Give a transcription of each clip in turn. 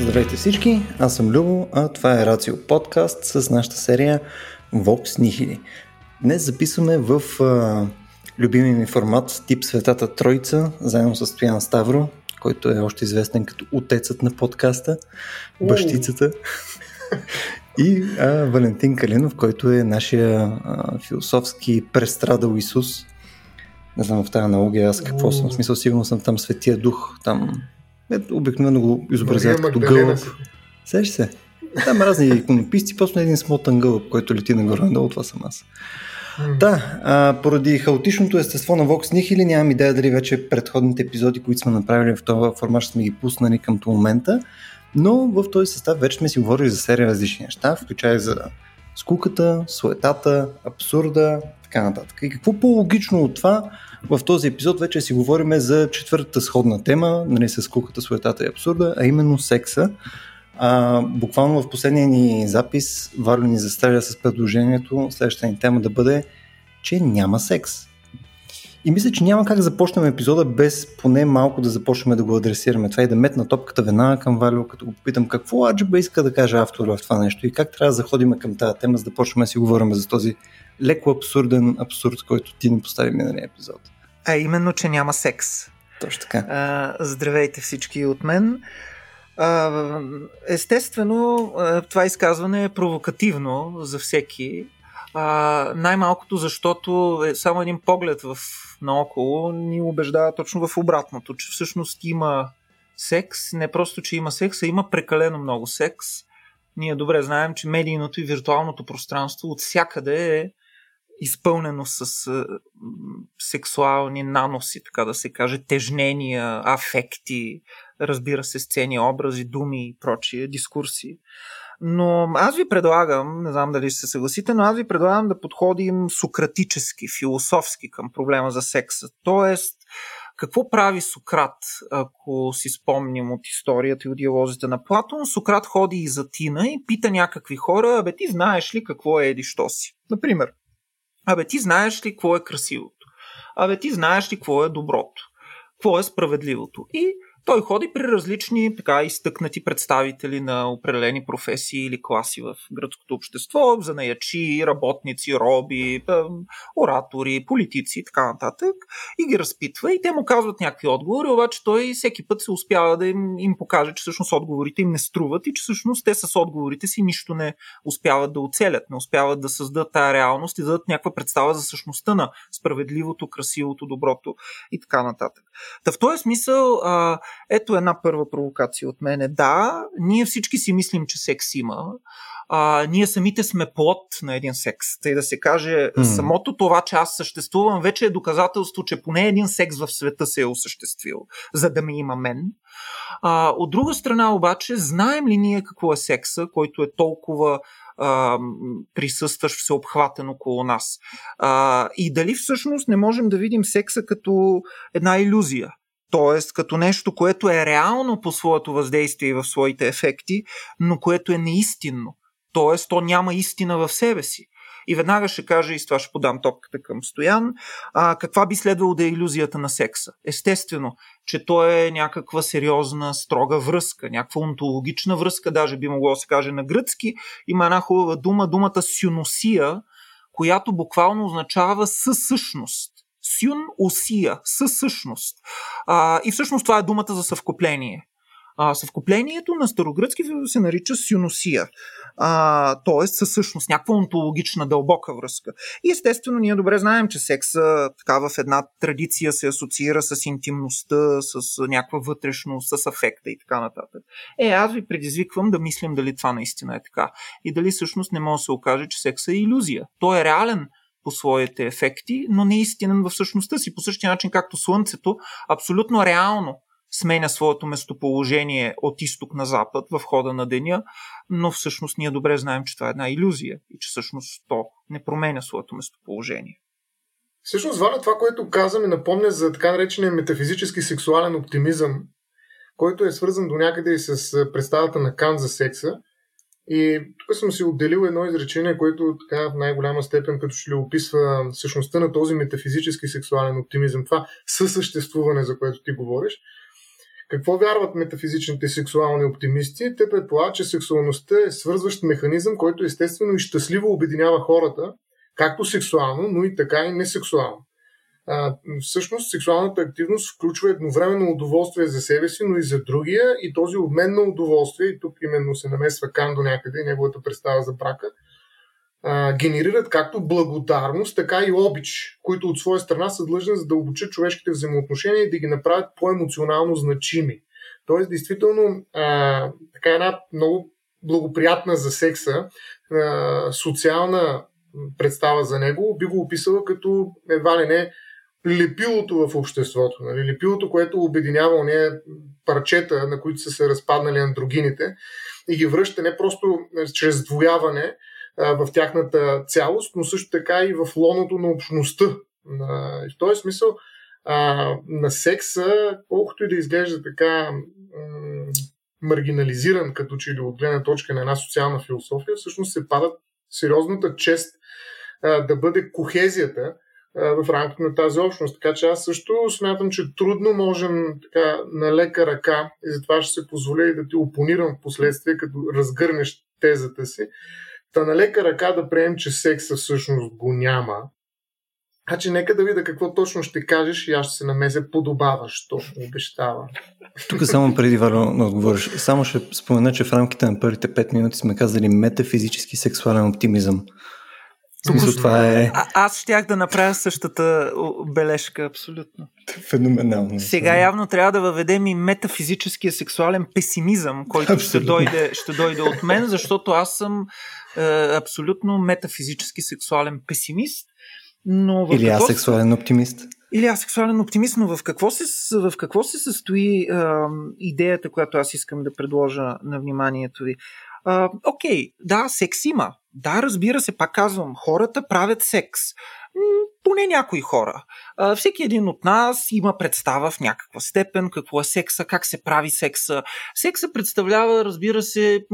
Здравейте всички, аз съм Любо, а това е Рацио подкаст с нашата серия Vox Nihili. Днес записваме в любимия ми формат тип Светата Тройца, заедно с Стоян Ставро, който е още известен като отецът на подкаста, бащицата и Валентин Калинов, който е нашия философски престрадал Исус. Не знам в тази аналогия аз какво съм, в смисъл сигурно съм там Светия Дух, там обикновено го изобразяват като гълъб. Сеш се? Там разни иконописци, просто един смотан гълъб, който лети нагоре-надолу, това съм аз. Да, поради хаотичното естество на Vox Nihili нямам идея дали вече предходните епизоди, които сме направили в този формат, сме ги пуснали към този момента, но в този състав вече сме си говорили за серия различни неща, включая за скуката, суетата, абсурда, така нататък. И какво по-логично от това, в този епизод вече си говорим за четвъртата сходна тема, нали, с скуката, суетата и абсурда, а именно секса. Буквално в последния ни запис Варлю ни застреля с предложението следващата ни тема да бъде, че няма секс. И мисля, че няма как да започнем епизода без поне малко да започнем да го адресираме това и да метна топката веднага към Валю, като го попитам какво аджиба иска да каже автора в това нещо и как трябва да заходим към тази тема, за да почнем да си говорим за този леко абсурден абсурд, който ти ни постави миналия епизод. А именно, че няма секс. Точно така. Здравейте всички от мен. Естествено, това изказване е провокативно за всеки. Най-малкото, защото само един поглед наоколо ни убеждава точно в обратното, че всъщност има секс, не просто, че има секс, а има прекалено много секс. Ние добре знаем, че медийното и виртуалното пространство от всякъде е изпълнено с сексуални наноси, така да се каже, тежнения, афекти, разбира се, сцени, образи, думи и прочие, дискурси. Но аз ви предлагам, не знам дали ще се съгласите, но аз ви предлагам да подходим сократически, философски към проблема за секса. Тоест, какво прави Сократ, ако си спомним от историята и от диалозите на Платон? Сократ ходи из Атина и пита някакви хора, абе ти знаеш ли какво е еди що си? Например, абе ти знаеш ли какво е красивото? Абе ти знаеш ли какво е доброто? Какво е справедливото? И той ходи при различни така изтъкнати представители на определени професии или класи в гръцкото общество, занаячи, работници, роби, оратори, политици и така нататък, и ги разпитва и те му казват някакви отговори, обаче той всеки път се успява да им покаже, че всъщност отговорите им не струват и че всъщност те с отговорите си нищо не успяват да оцелят, не успяват да създадат тая реалност и да дадат някаква представа за същността на справедливото, красивото, доброто и така нататък. Та в този смисъл, ето една първа провокация от мене. Да, ние всички си мислим, че секс има. Ние самите сме плод на един секс. Тъй да се каже, самото това, че аз съществувам, вече е доказателство, че поне един секс в света се е осъществил, за да ми има мен. От друга страна обаче, знаем ли ние какво е секса, който е толкова присъстващ, всеобхватен около нас? И дали всъщност не можем да видим секса като една илюзия? Т.е. като нещо, което е реално по своето въздействие и в своите ефекти, но което е неистинно. Т.е. то няма истина в себе си. И веднага ще кажа, и с това ще подам топката към Стоян, каква би следвало да е илюзията на секса? Естествено, че то е някаква сериозна, строга връзка, някаква онтологична връзка, даже би могло да се каже на гръцки. Има една хубава дума, думата сюносия, която буквално означава съсъщност. Сюн усия, със същност. И всъщност това е думата за съвкупление. Съвкуплението на старогръцки се нарича сюносия, т.е. със същност, някаква онтологична дълбока връзка. И естествено ние добре знаем, че секса така в една традиция се асоциира с интимността, с някаква вътрешност, с афекта и така нататък. Аз ви предизвиквам да мислим дали това наистина е така и дали всъщност не може да се окаже, че секса е илюзия. Той е реален по своите ефекти, но не истинен във същността си. По същия начин, както Слънцето, абсолютно реално сменя своето местоположение от изток на запад в хода на деня, но всъщност ние добре знаем, че това е една илюзия и че всъщност то не променя своето местоположение. Всъщност, Валя, това, което каза, ми напомня за така наречения метафизически сексуален оптимизъм, който е свързан до някъде и с представата на Кант за секса. И тук съм си отделил едно изречение, което така в най-голяма степен като ще ли описва същността на този метафизически сексуален оптимизъм, това съсъществуване, за което ти говориш, Какво вярват метафизичните сексуални оптимисти? Те предполагат, че сексуалността е свързващ механизъм, който естествено и щастливо обединява хората, както сексуално, но и така и несексуално. Всъщност, сексуалната активност включва едновременно удоволствие за себе си, но и за другия, и този обмен на удоволствие, и тук именно се намесва Кант до някъде и неговата представа за брака, генерират както благодарност, така и обич, които от своя страна са длъжни за да обучат човешките взаимоотношения и да ги направят по-емоционално значими. Тоест, действително, така една много благоприятна за секса социална представа за него би го описала като едва ли не лепилото в обществото. Нали? Лепилото, което обединява ония парчета, на които са се разпаднали андрогините и ги връща не просто чрез сдвояване в тяхната цялост, но също така и в лоното на общността. В този смисъл на секса, колкото и да изглежда така маргинализиран, като че ли от гледна точка на една социална философия, всъщност се пада сериозната чест да бъде кохезията в рамките на тази общност. Така че аз също смятам, че трудно можем така, на лека ръка, и затова ще се позволя и да ти опонирам в последствие, като разгърнеш тезата си, та на лека ръка да приемем, че секса всъщност го няма. А че нека да видя какво точно ще кажеш и аз ще се намеся подобаващо, обещава. Тук само преди Варо отговориш. Само ще спомена, че в рамките на първите 5 минути сме казали метафизически сексуален оптимизъм. Смисъл, това е... Аз щях да направя същата бележка, абсолютно. Феноменално. Сега явно трябва да въведем и метафизическия сексуален песимизъм, който ще дойде от мен, защото аз съм абсолютно метафизически сексуален песимист. Но или асексуален оптимист. Или асексуален оптимист, но в какво се състои идеята, която аз искам да предложа на вниманието ви? Окей, да, секс има. Да, разбира се, пак казвам, хората правят секс. Поне някои хора. Всеки един от нас има представа в някаква степен какво е секса, как се прави секса. Секса представлява, разбира се,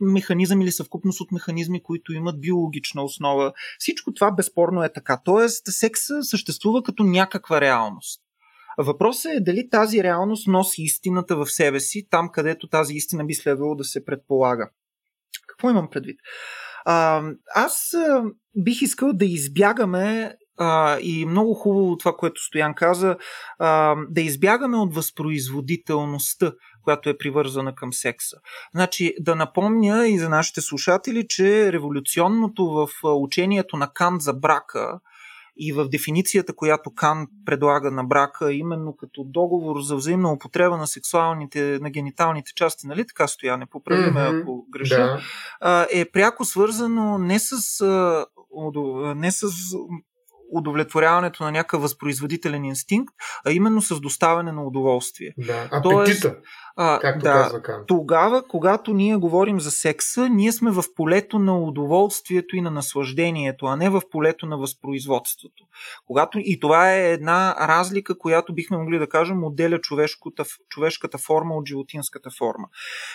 механизъм или съвкупност от механизми, които имат биологична основа. Всичко това безспорно е така. Тоест, секса съществува като някаква реалност. Въпросът е дали тази реалност носи истината в себе си, там където тази истина би следвало да се предполага. Какво имам предвид? Аз бих искал да избягаме и много хубаво това, което Стоян каза, да избягаме от възпроизводителността, която е привързана към секса. Значи, да напомня и за нашите слушатели, че революционното в учението на Кант за брака и в дефиницията, която Кант предлага на брака, именно като договор за взаимна употреба на сексуалните, на гениталните части, нали така, Стояне, поправи ме, ако греша, да, е пряко свързано не с удовлетворяването на някакъв възпроизводителен инстинкт, а именно с доставяне на удоволствие. Да, апетита, както казва Кант. Тогава, когато ние говорим за секса, ние сме в полето на удоволствието и на наслаждението, а не в полето на възпроизводството. И това е една разлика, която бихме могли да кажем отделя човешката форма от животинската форма.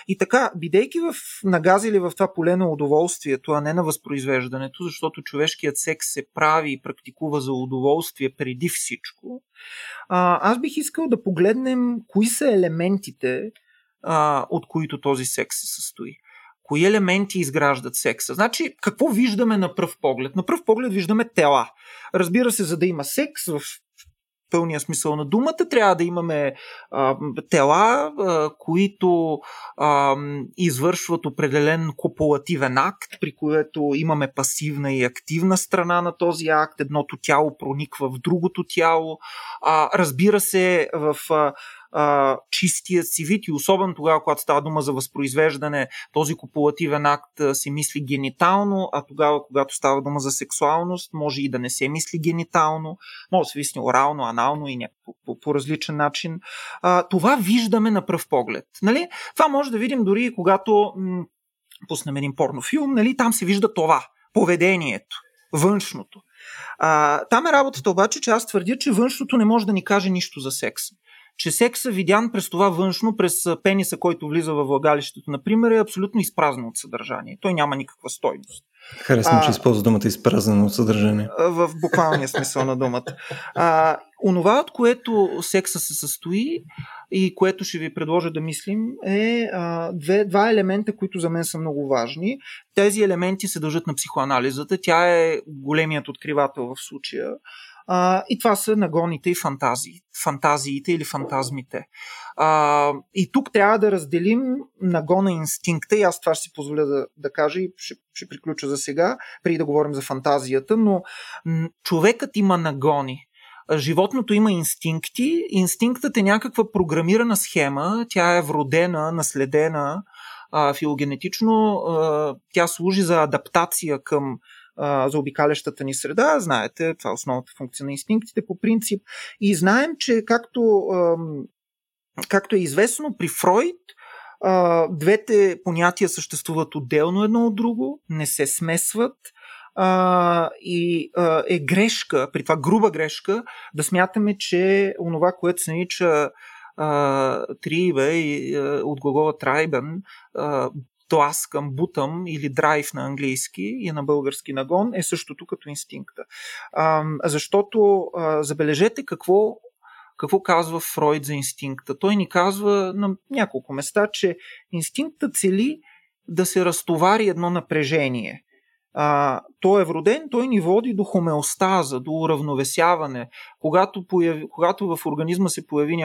И така, бидейки нагазили в това поле на удоволствието, а не на възпроизвеждането, защото човешкият секс се прави и практикува за удоволствие преди всичко, аз бих искал да погледнем кои са елементите, от които този секс се състои. Кои елементи изграждат секса? Значи, какво виждаме на пръв поглед? На пръв поглед виждаме тела. Разбира се, за да има секс в пълния смисъл на думата, трябва да имаме тела, които извършват определен копулативен акт, при което имаме пасивна и активна страна на този акт. Едното тяло прониква в другото тяло. Разбира се, в чистия си вид и особено тогава, когато става дума за възпроизвеждане, този копулативен акт се мисли генитално, а тогава, когато става дума за сексуалност, може и да не се мисли генитално, може да се мисли орално, анално и по различен начин. Това виждаме на пръв поглед. Нали? Това може да видим дори и когато пуснем един порнофилм, нали? Там се вижда това, поведението, външното. Там е работата обаче, че аз твърдя, че външното не може да ни каже нищо за секса. че секса, видян през това външно, през пениса, който влиза във влагалището, например, е абсолютно изпразнен от съдържание. Той няма никаква стойност. Харесвам, че използва думата изпразнено от съдържание. В буквалния смисъл на думата. Онова, от което секса се състои и което ще ви предложа да мислим, е два елемента, които за мен са много важни. Тези елементи се дължат на психоанализата. Тя е големият откривател в случая. И това са нагоните и фантазиите или фантазмите. И тук трябва да разделим нагона инстинкта, и аз това ще си позволя да кажа и ще приключа за сега, преди да говорим за фантазията, но човекът има нагони. Животното има инстинкти. Инстинктът е някаква програмирана схема, тя е вродена, наследена филогенетично, тя служи за адаптация към за обикалящата ни среда. Знаете, това е основната функция на инстинктите по принцип. И знаем, че както е известно при Фройд, двете понятия съществуват отделно едно от друго, не се смесват и е грешка, при това груба грешка, да смятаме, че онова, което се нарича трибе от глагола трайбен, тласкам, бутам или драйв на английски и на български нагон е същото като инстинкта. Защото забележете какво казва Фройд за инстинкта. Той ни казва на няколко места, че инстинкта цели да се разтовари едно напрежение. Той е вроден, той ни води до хомеостаза, до уравновесяване. Когато в организма се появи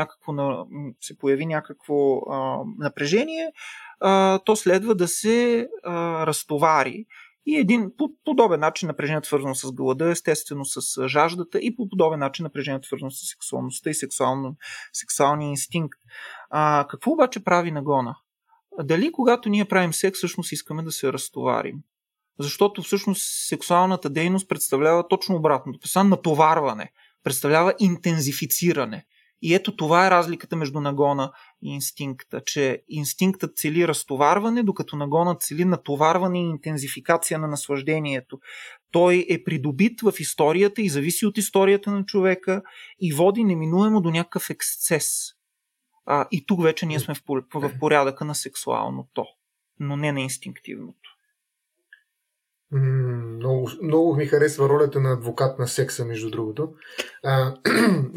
някакво напрежение, то следва да се разтовари. И един подобен начин напрежението, свързано с глада, естествено с жаждата, и по подобен начин напрежението, свързано с сексуалността и сексуалния инстинкт. Какво обаче прави нагона? Дали когато ние правим секс, всъщност искаме да се разтоварим? Защото всъщност сексуалната дейност представлява точно обратното. Представлява натоварване, представлява интензифициране. И ето това е разликата между нагона и инстинкта, че инстинктът цели разтоварване, докато нагонът цели натоварване и интензификация на наслаждението. Той е придобит в историята и зависи от историята на човека и води неминуемо до някакъв ексцес. И тук вече ние сме в порядъка на сексуалното, но не на инстинктивното. Много ми харесва ролята на адвокат на секса, между другото.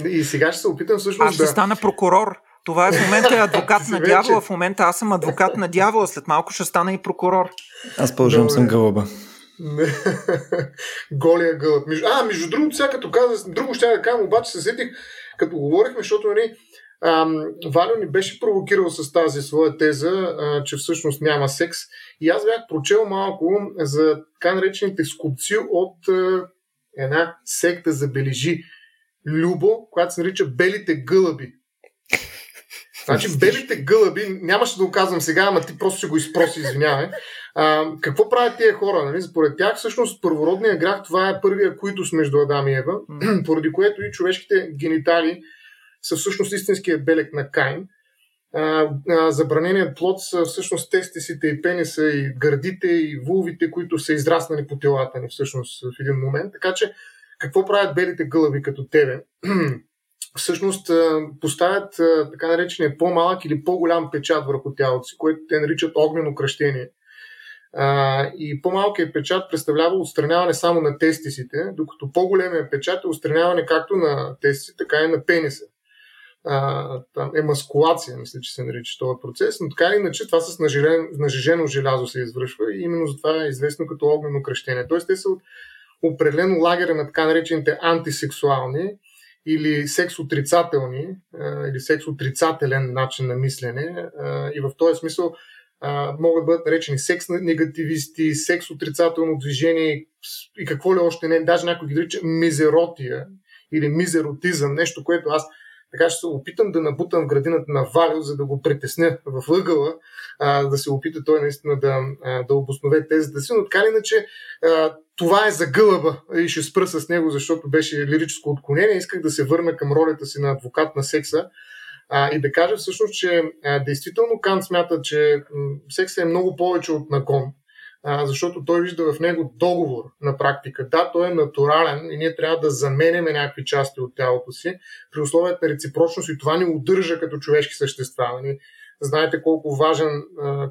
И сега ще се опитам всъщност да... Аз ще стана прокурор. Това е в момента адвокат на дявола. В момента аз съм адвокат на дявола. След малко ще стана и прокурор. Аз положим съм гълъба. Голия гълъб. Между другото, сега като каза, друго ще я да кажа, обаче се сетих, като говорихме, защото Валю ни беше провокирал с тази своя теза, че всъщност няма секс. И аз бях прочел малко за така наречените скупци от една секта, забележи, Любо, която се нарича Белите гълъби. Значи белите гълъби, нямаше да го казвам сега, ама ти просто ще го изпроси, извинявай. Какво правят тия хора? Нали? Според тях всъщност първородният грях, това е първия коитус между Адам и Ева, поради което и човешките генитали са всъщност истинския белег на Каин. Забраненият плод са всъщност тестисите и пениса и гърдите и вулвите, които са израснали по телата ни всъщност в един момент. Така че какво правят белите гълъби като тебе? Всъщност поставят така наречения по-малък или по-голям печат върху тялото си, което те наричат огнено кръщение. И по-малкият печат представлява отстраняване само на тестисите, докато по-големият печат е отстраняване както на тестисите, така и на пениса. Там емаскулация, мисля, че се нарича този процес, но така или иначе това с нажежено желязо се извършва и именно за това е известно като огнено кръщение. Тоест те са от определено лагера на така наречените антисексуални или секс-отрицателни или секс-отрицателен начин на мислене и в този смисъл могат да бъдат наречени секс-негативисти, секс-отрицателно движение и какво ли още не, даже някой ги нарича мизеротия или мизеротизъм, нещо, което аз така ще се опитам да набутам в градината на Валю, за да го притесня в ъгъла, да се опита той наистина да обоснове тезата си. Но така ли иначе, това е за гълъба и ще спра с него, защото беше лирическо отклонение. Исках да се върна към ролята си на адвокат на секса и да кажа всъщност, че действително Кант смята, че секса е много повече от нагон. защото той вижда в него договор на практика. Да, той е натурален и ние трябва да заменяме някакви части от тялото си при условията на реципрочност и това ни удържа като човешки същества. Знаете колко важен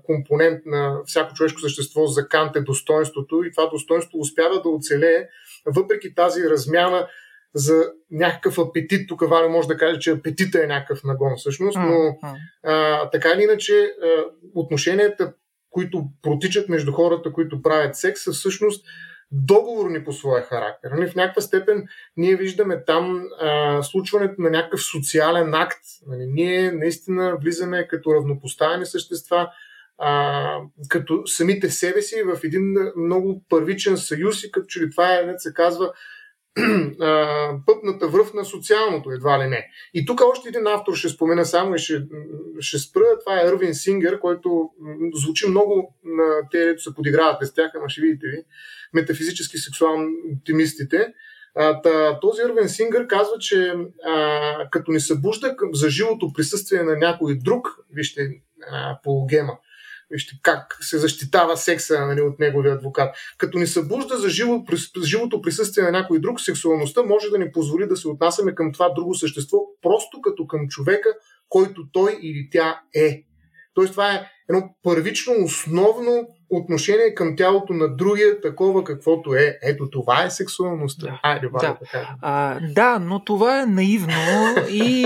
компонент на всяко човешко същество за Кант е достоинството и това достоинство успява да оцелее въпреки тази размяна за някакъв апетит. Тук Валя може да каже, че апетита е някакъв нагон всъщност, но така или иначе отношенията, които протичат между хората, които правят секс, са всъщност договорни по своя характер. В някаква степен ние виждаме там случването на някакъв социален акт. Ние наистина влизаме като равнопоставени същества, като самите себе си в един много първичен съюз и като че ли това е, не се казва, пъпната връв на социалното, едва ли не. И тук още един автор ще спомена само и ще спра, това е Ирвин Сингер, който звучи много на те, които се подиграват с тях, ама ще видите ви, метафизически сексуални оптимистите. Този Ирвин Сингер казва, че като ни събужда за жилото присъствие на някой друг, вижте полугема, вижте как се защитава секса от неговия адвокат. Като ни събужда за живото присъствие на някой друг, сексуалността може да ни позволи да се отнасяме към това друго същество, просто като към човека, който той или тя е. Тоест това е едно първично, основно отношение към тялото на другия, такова каквото е. Ето това е сексуалността. Да, да, но това е наивно и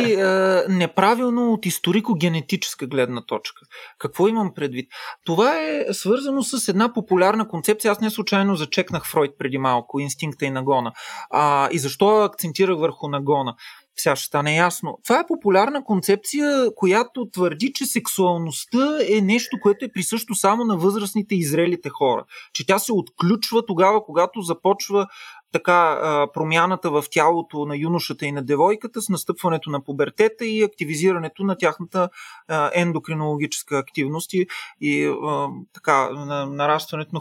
неправилно от историко-генетическа гледна точка. Какво имам предвид? Това е свързано с една популярна концепция. Аз не случайно зачекнах Фройд преди малко, инстинкта и нагона. И защо акцентирах върху нагона? Сега ще стане ясно. Това е популярна концепция, която твърди, че сексуалността е нещо, което е присъщо само на възрастните и зрелите хора. Че тя се отключва тогава, когато започва така промяната в тялото на юношата и на девойката с настъпването на пубертета и активизирането на тяхната ендокринологическа активност и така нарастването на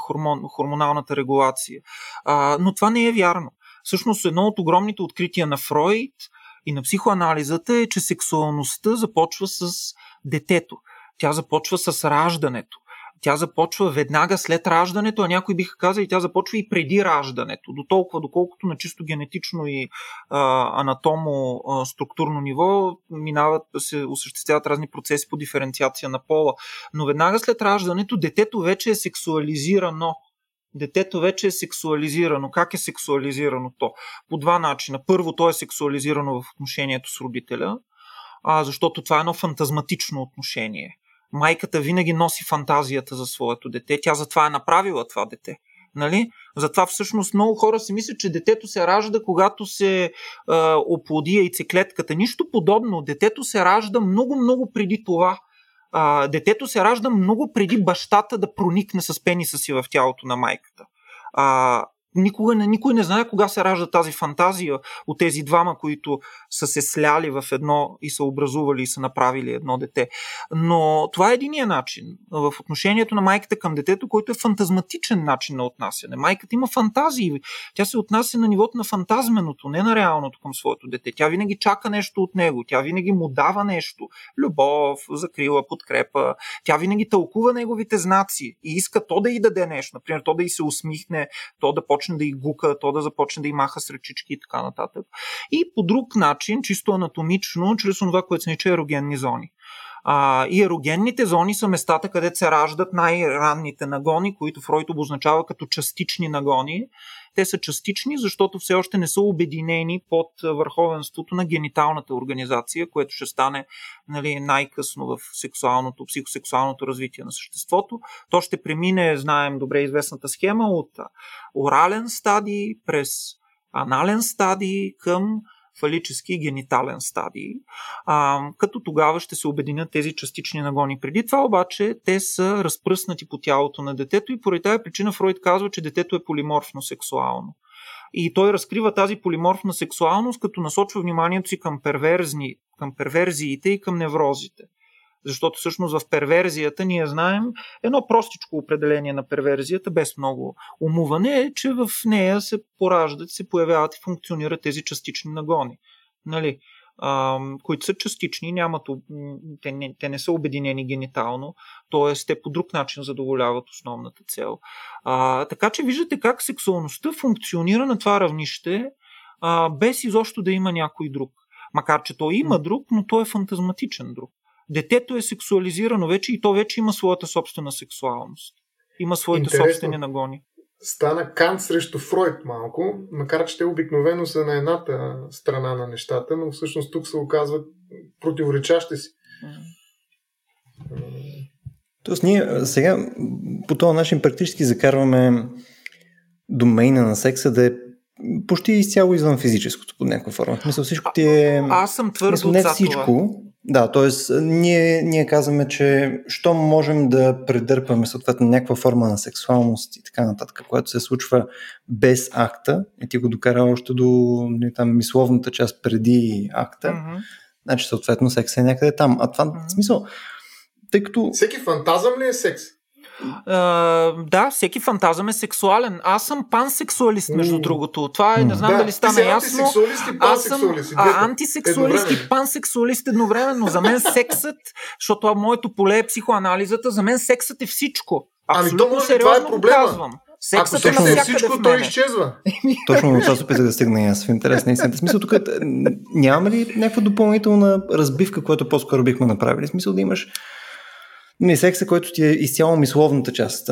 хормоналната регулация. Но това не е вярно. Всъщност едно от огромните открития на Фройд и на психоанализата е, че сексуалността започва с детето. Тя започва с раждането. Тя започва веднага след раждането, а някои биха казали, тя започва и преди раждането. Дотолкова, доколкото на чисто генетично и анатомо-структурно ниво се осъществяват разни процеси по диференциация на пола. Но веднага след раждането детето вече е сексуализирано. Детето вече е сексуализирано. Как е сексуализирано то? По два начина. Първо, то е сексуализирано в отношението с родителя, защото това е едно фантазматично отношение. Майката винаги носи фантазията за своето дете. Тя затова е направила това дете. Нали? Затова всъщност много хора си мислят, че детето се ражда, когато се оплоди яйцеклетката. Нищо подобно. Детето се ражда много-много преди това. Детето се ражда много преди бащата да проникне с пениса си в тялото на майката. Никой не знае кога се ражда тази фантазия от тези двама, които са се сляли в едно и са образували и са направили едно дете. Но това е единия начин в отношението на майката към детето, който е фантазматичен начин на отнасяне. Майката има фантазии. Тя се отнася на нивото на фантазменото, не на реалното към своето дете. Тя винаги чака нещо от него. Тя винаги му дава нещо. Любов, закрила, подкрепа. Тя винаги тълкува неговите знаци и иска то да й даде нещо. Например, то да й се усмихне, то да да й гука, то да започне да й маха с ръчички и така нататък. И по друг начин, чисто анатомично, чрез това, което се нарича ерогенни зони. И ерогенните зони са местата, където се раждат най-ранните нагони, които Фройд обозначава като частични нагони. Те са частични, защото все още не са обединени под върховенството на гениталната организация, което ще стане най-късно в сексуалното, психосексуалното развитие на съществото. То ще премине, знаем добре известната схема, от орален стадий през анален стадий към фалически и генитален стадий, като тогава ще се обединят тези частични нагони. Преди това обаче те са разпръснати по тялото на детето и поради тази причина Фройд казва, че детето е полиморфно сексуално. И той разкрива тази полиморфна сексуалност, като насочва вниманието си към перверзиите и към неврозите. Защото всъщност в перверзията ние знаем едно простичко определение на перверзията, без много умуване, е, че в нея се пораждат, се появяват и функционират тези частични нагони. Нали? които са частични, те не са обединени генитално, т.е. те по друг начин задоволяват основната цел. Така че виждате как сексуалността функционира на това равнище, без изобщо да има някой друг. Макар че той има друг, но той е фантазматичен друг. Детето е сексуализирано вече и то вече има своята собствена сексуалност. Има своите собствени нагони. Стана Кант срещу Фройд малко, макар че те обикновено са на едната страна на нещата, но всъщност тук се оказват противоречащи си. Тоест ние сега по този начин практически закарваме домейна на секса да е почти изцяло извън физическото под някаква форма. Мисля, всичко ти е... Аз съм твърдо за това. Да, т.е. ние казваме, че що можем да предърпаме съответно някаква форма на сексуалност и така нататък, което се случва без акта и ти го докара още до мисловната част преди акта, значи съответно секс е някъде там. А това смисъл, тъй като... Всеки фантазъм ли е секс? Да, всеки фантазъм е сексуален. Аз съм пансексуалист, между другото. Това не знам дали стана ясно. Антисексуалист и пансексуалист. Антисексуалист и пансексуалист едновременно. За мен сексът, защото моето поле е психоанализата, за мен сексът е всичко. Абсолютно сериозно го казвам. Ако сексът е всичко, той изчезва. Точно това се опитах да стигна и аз в интерес на истината. Смисъл, тук няма ли някаква допълнителна разбивка, която по-скоро бихме направили? Смисъл да имаш секса, който ти е изцяло мисловната част,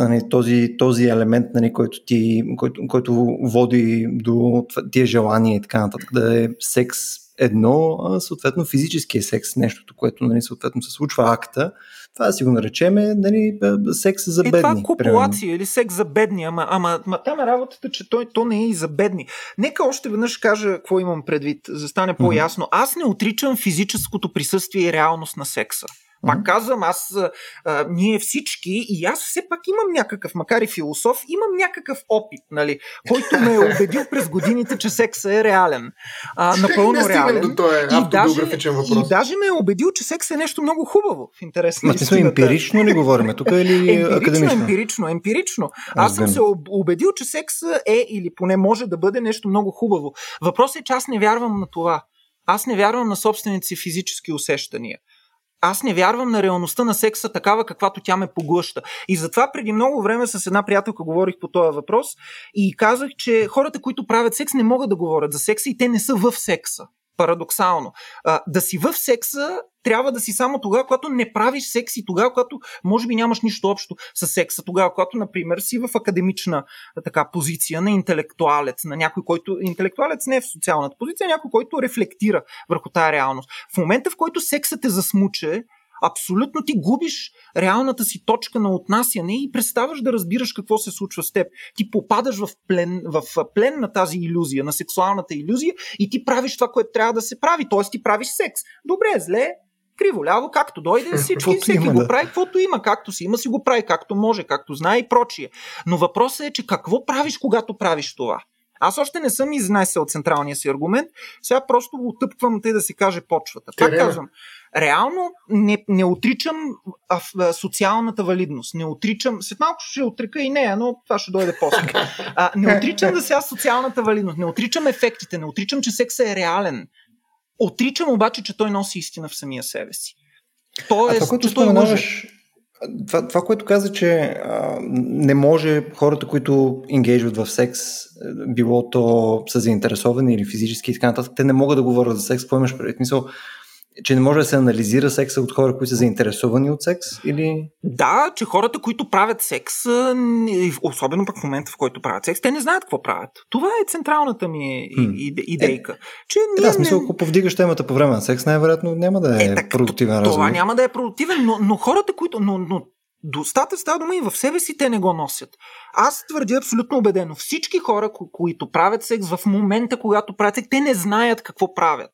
този елемент, който води до тия желания и така нататък, да е секс едно, а съответно физическия секс, нещото, което съответно се случва акта. Това си го наречеме секс за бедни. Това копулация или секс за бедни, ама там е работата, че то не е и за бедни. Нека още веднъж кажа какво имам предвид, за да стане по-ясно. Аз не отричам физическото присъствие и реалност на секса. Пак казвам, ние всички и аз все пак имам някакъв, макар и философ, имам някакъв опит, който ме е убедил през годините, че секса е реален. Напълно реален. И даже ме е убедил, че секса е нещо много хубаво в интересна истината. Емпирично ли говорим тук или академично? Емпирично. Аз съм се убедил, че секса е или поне може да бъде нещо много хубаво. Въпросът е, че аз не вярвам на това. Аз не вярвам на собствените си физически усещания. Аз не вярвам на реалността на секса такава, каквато тя ме поглъща. И затова преди много време с една приятелка говорих по този въпрос и казах, че хората, които правят секс, не могат да говорят за секса и те не са в секса. Парадоксално. Да си в секса трябва да си само тогава, когато не правиш секс и тогава, когато може би нямаш нищо общо с секса. Тогава, когато, например, си в академична позиция на интелектуалец, на някой, който интелектуалец не е в социалната позиция, някой, който рефлектира върху тая реалност. В момента, в който сексът те засмуче, абсолютно ти губиш реалната си точка на отнасяне и преставаш да разбираш какво се случва с теб. Ти попадаш в плен на тази илюзия, на сексуалната илюзия и ти правиш това, което трябва да се прави. Тоест ти правиш секс. Добре, зле, криволяво, както дойде, всеки го прави, каквото има, както си има, си го прави, както може, както знае и прочие. Но въпросът е, че какво правиш, когато правиш това? Аз още не съм изнесел централния си аргумент, сега просто го отъпквам да се каже почвата. Пак казвам, реално не отричам социалната валидност, не отричам, след малко ще отрека и нея, но това ще дойде после. Не отричам сега социалната валидност, не отричам ефектите, не отричам, че секса е реален. Отричам обаче, че той носи истина в самия себе си. Тоест, че той може... Това, което каза, че не може хората, които енгейджват в секс, било то са заинтересовани или физически и така нататък, те не могат да говорят за секс. Какво имаш предвид? Мисъл, че не може да се анализира секса от хора, които са заинтересовани от секс? Или... Да, че хората, които правят секс, особено пък в момента, в който правят секс, те не знаят какво правят. Това е централната ми идейка. Ако повдигаш темата по време на секс, най-вероятно няма да е продуктивен разговор. Това няма да е продуктивен, но хората, които... Но става дума и в себе си те не го носят. Аз твърдя абсолютно убедено. Всички хора, които правят секс, в момента, когато правят секс, те не знаят какво правят.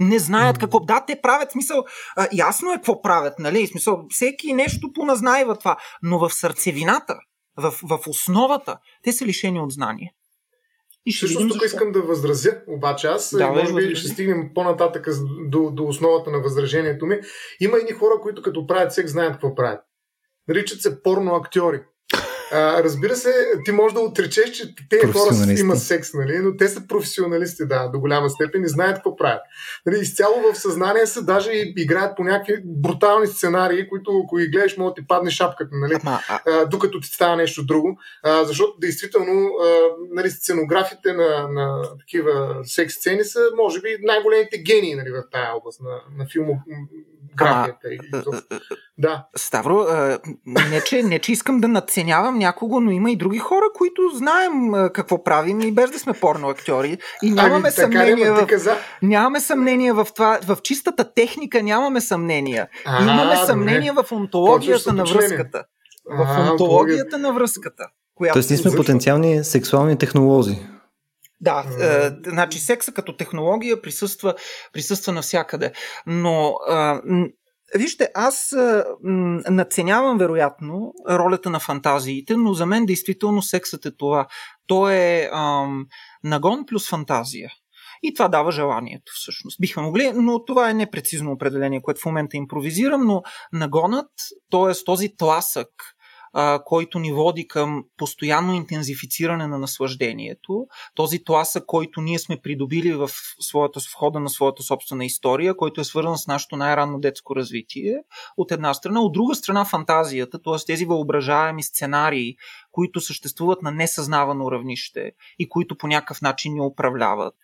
Не знаят какво. Да, те правят, смисъл, ясно е какво правят, Смисъл, всеки нещо поназнаева това, но в сърцевината, в основата, те са лишени от знание. Също тук искам да възразя, обаче аз, може би ще стигнем по-нататък до основата на възражението ми. Има едни хора, които като правят секс, знаят какво правят. Наричат се порно актьори. Разбира се, ти можеш да отречеш, че те хора имат секс, нали, но те са професионалисти, да, до голяма степен и знаят какво правят. Нали, изцяло в съзнание са, даже и играят по някакви брутални сценарии, които, ако ги гледаш, може да ти падне шапката, нали, докато ти става нещо друго. Защото действително, нали, сценографите на такива секс сцени са, може би, най-големите гении, нали, в тая област на филмографията. Да. Ставро, не че искам да надценявам някого, но има и други хора, които знаем какво правим и без да сме порно актьори. И нямаме съмнение в това, в чистата техника нямаме съмнения. Имаме съмнение в онтологията на връзката. В онтологията на връзката. Тоест ние сме потенциални сексуални технолози. Да, значи секса като технология присъства навсякъде. Но... Вижте, аз надценявам вероятно ролята на фантазиите, но за мен действително сексът е това. То е нагон плюс фантазия. И това дава желанието всъщност. Бихме могли, но това е непрецизно определение, което в момента импровизирам, но нагонът, т.е. този тласък, който ни води към постоянно интензифициране на наслаждението. Този тласък, който ние сме придобили в входа на своята собствена история, който е свързан с нашето най-ранно детско развитие, от една страна. От друга страна фантазията, т.е. тези въображаеми сценарии, които съществуват на несъзнавано равнище и които по някакъв начин ни управляват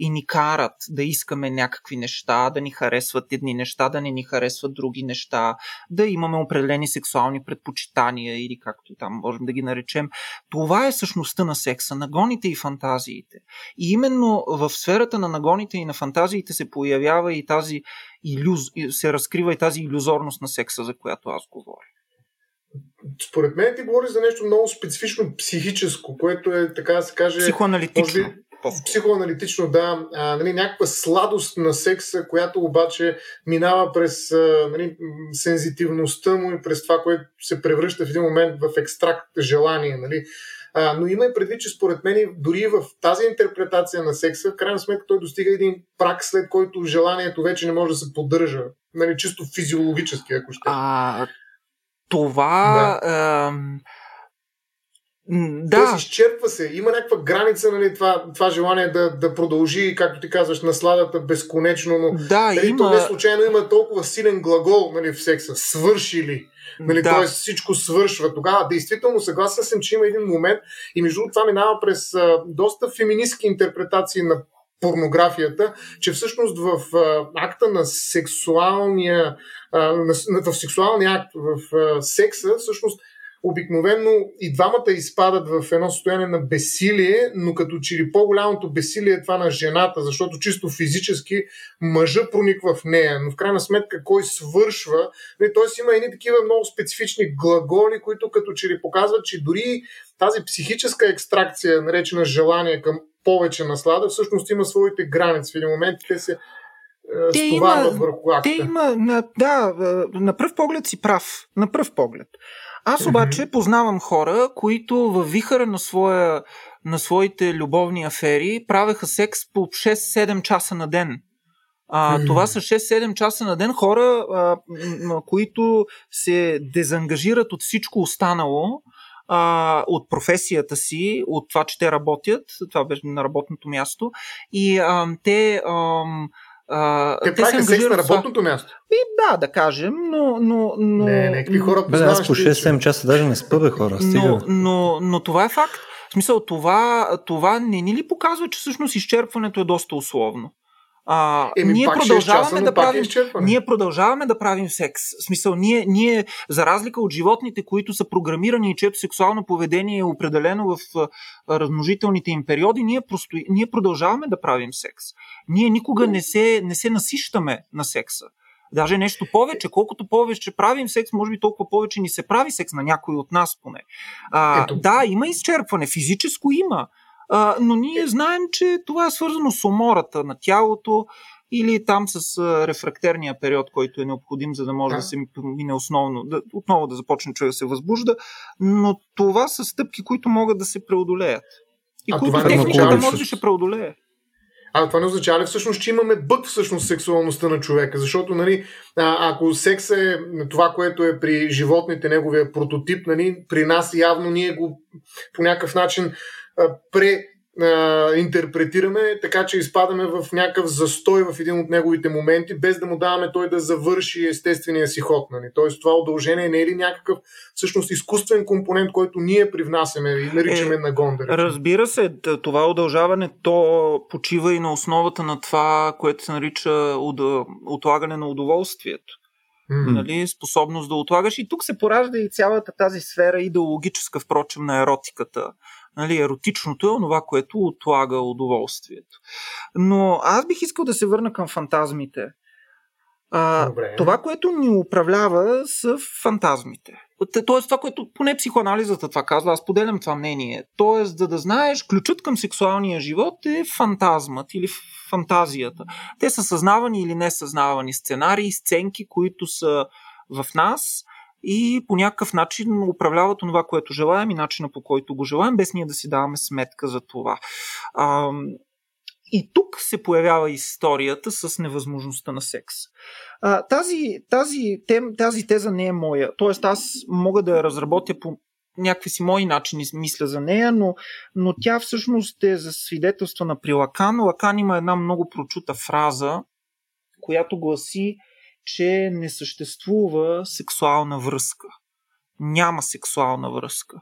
и ни карат да искаме някакви неща, да ни харесват едни неща, да не ни харесват други неща, да имаме определени сексуални предпочитания или както там можем да ги наречем. Това е същността на секса, нагоните и фантазиите. И именно в сферата на нагоните и на фантазиите се появява и се разкрива и тази илюзорност на секса, за която аз говоря. Според мен ти говориш за нещо много специфично психическо, което е, така да се каже... Психоаналитично. Психоаналитично, да. Нали, някаква сладост на секса, която обаче минава през сензитивността му и през това, което се превръща в един момент в екстракт желание. Нали. Но има и предвид, че според мен дори в тази интерпретация на секса, в крайна сметка той достига един праг, след който желанието вече не може да се поддържа. Нали, чисто физиологически, ако ще. Това... Да. Да. Той се изчерпва се. Има някаква граница, нали, това желание да продължи, както ти казваш, насладата безконечно, но нали, има... то не случайно има толкова силен глагол, нали, в секса. Свършили. Нали, да. Тоест всичко свършва. Тогава действително съгласен съм, че има един момент и между това минава през доста феминистки интерпретации на порнографията, че всъщност в акта на сексуалния акт, в секса, всъщност обикновено и двамата изпадат в едно състояние на бесилие, но като че ли по-голямото бесилие е това на жената, защото чисто физически мъжа прониква в нея, но в крайна сметка кой свършва, т.е. има едни такива много специфични глаголи, които като че ли показват, че дори тази психическа екстракция, наречена желание към повече наслада, всъщност има своите граници. В един момент те се стоварват върху акта. На пръв поглед си прав. На пръв поглед. Аз обаче познавам хора, които във вихъра на своите любовни афери правеха секс по 6-7 часа на ден. Това са 6-7 часа на ден хора, които се дезангажират от всичко останало, от професията си, от това, че те работят, това беше на работното място, и те... те правиха секс на работното място? Да кажем, но... Някакви хора познаваш... Аз по 6-7 часа даже не спъве хора. Но това е факт. В смисъл, това не ни ли показва, че всъщност изчерпването е доста условно? Ние продължаваме да правим секс. В смисъл, ние, за разлика от животните, които са програмирани и чето сексуално поведение е определено в размножителните им периоди, ние продължаваме да правим секс. Ние никога не се насищаме на секса. Даже нещо повече, колкото повече правим секс, може би толкова повече ни се прави секс на някой от нас поне. Има изчерпване, физическо има. Но ние знаем, че това е свързано с умората на тялото или там с рефрактерния период, който е необходим, за да може да се мине основно, отново да започне човек да се възбужда, но това са стъпки, които могат да се преодолеят и които техниката може да се преодолее. А това не означава ли всъщност, че имаме бък всъщност сексуалността на човека? Защото, нали, ако секс е това, което е при животните, неговия прототип, нали, при нас явно ние го по някакъв начин интерпретираме, така че изпадаме в някакъв застой в един от неговите моменти, без да му даваме той да завърши естествения си ход. Нали? Тоест това удължение не е ли някакъв всъщност изкуствен компонент, който ние привнасяме и наричаме нагон? Да, разбира се, това удължаване то почива и на основата на това, което се нарича отлагане на удоволствието. Нали? Способност да отлагаш. И тук се поражда и цялата тази сфера идеологическа, впрочем, на еротиката. Нали, еротичното е онова, което отлага удоволствието. Но аз бих искал да се върна към фантазмите. Това, което ни управлява, са фантазмите. Тоест това, което поне психоанализата това казва, аз поделям това мнение. Тоест, да знаеш, ключът към сексуалния живот е фантазмът или фантазията. Те са съзнавани или несъзнавани сценарии, сценки, които са в нас и по някакъв начин управляват това, което желаем и начина по който го желаем, без ние да си даваме сметка за това. И тук се появява историята с невъзможността на секс. Тази теза не е моя. Тоест аз мога да я разработя по някакви си мои начини, мисля за нея, но тя всъщност е засвидетелствана при Лакан. Лакан има една много прочута фраза, която гласи, че не съществува сексуална връзка. Няма сексуална връзка.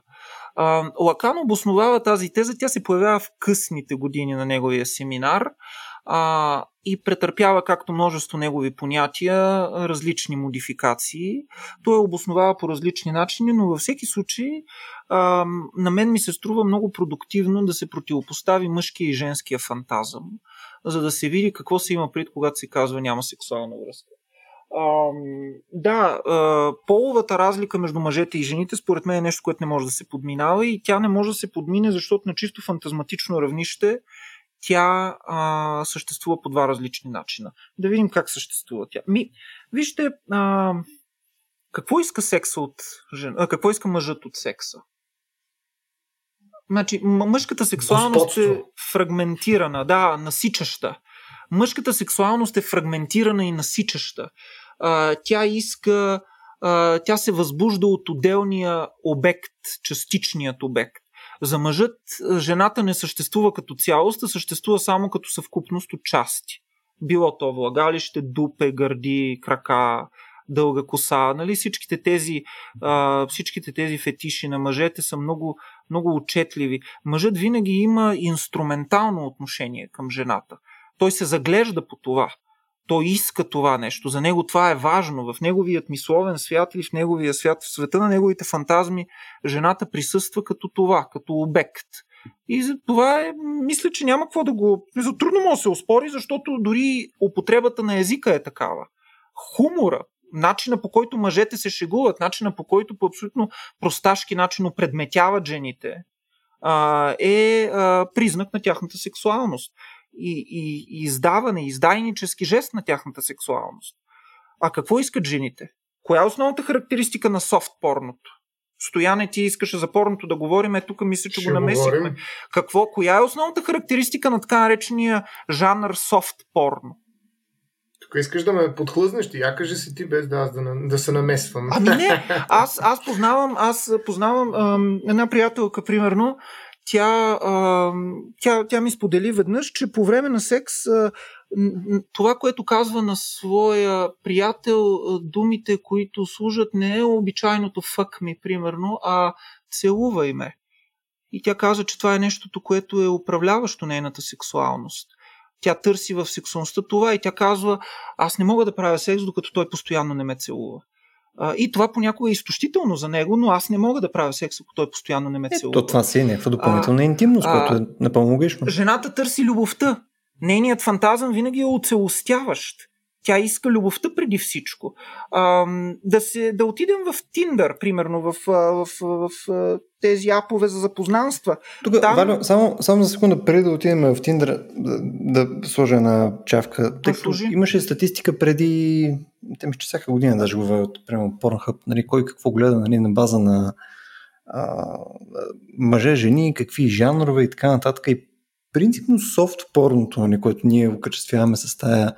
Лакан обосновава тази теза, тя се появява в късните години на неговия семинар и претърпява, както множество негови понятия, различни модификации. Той обосновава по различни начини, но във всеки случай на мен ми се струва много продуктивно да се противопостави мъжкия и женския фантазъм, за да се види какво се има пред, когато се казва няма сексуална връзка. Половата разлика между мъжете и жените според мен е нещо, което не може да се подминава и тя не може да се подмине, защото на чисто фантазматично равнище тя съществува по два различни начина. Да видим как съществува тя. Вижте, какво иска секса от жена, какво иска мъжът от секса? Значи, мъжката сексуалност е фрагментирана, насичаща. Мъжката сексуалност е фрагментирана и насичаща. Тя иска, тя се възбужда от отделния обект, частичният обект. За мъжът жената не съществува като цялост, а съществува само като съвкупност от части. Било то влагалище, дупе, гърди, крака, дълга коса. Нали? Всичките тези фетиши на мъжете са много, много отчетливи. Мъжът винаги има инструментално отношение към жената. Той се заглежда по това. Той иска това нещо. За него това е важно. В неговият мисловен свят или в неговия свят, в света на неговите фантазми, жената присъства като това, като обект. И за това мисля, че няма какво да го... Трудно му се оспори, защото дори употребата на езика е такава. Хумора, начина по който мъжете се шегуват, начина по който по абсолютно просташки начин предметяват жените, е признак на тяхната сексуалност. И издаване, издайнически жест на тяхната сексуалност. А какво искат жените? Коя е основната характеристика на софт-порното? Стояне, ти искаше за порното да говорим, тук мисля, че го намесихме. Коя е основната характеристика на така наречения жанр софт-порно? Тук искаш да ме подхлъзнеш, ти я кажи си ти, без да се намесвам. Аз познавам една приятелка, примерно. Тя ми сподели веднъж, че по време на секс това, което казва на своя приятел, думите, които служат, не е обичайното "fuck me", примерно, а "целувай ме". И тя каза, че това е нещото, което е управляващо нейната сексуалност. Тя търси в сексуалността това и тя казва: аз не мога да правя секс, докато той постоянно не ме целува. И това понякога е изтощително за него, но аз не мога да правя секс, ако той постоянно не ме целува. То това си е някаква допълнителна интимност, която е напълно логично. Жената търси любовта. Нейният фантазъм винаги е оцелостяващ. Тя иска любовта преди всичко. Да отидем в Tinder, примерно, в тези апове за запознанства. Тук, Валю, само за секунда, преди да отидем в Tinder, да сложа една чавка. Имаше статистика преди... че всяка година даже го върват, примерно Pornhub, нали, кой какво гледа, нали, на база на мъже, жени, какви жанрове и така нататък. И принципно софт-порното, което ние окачествяваме с тая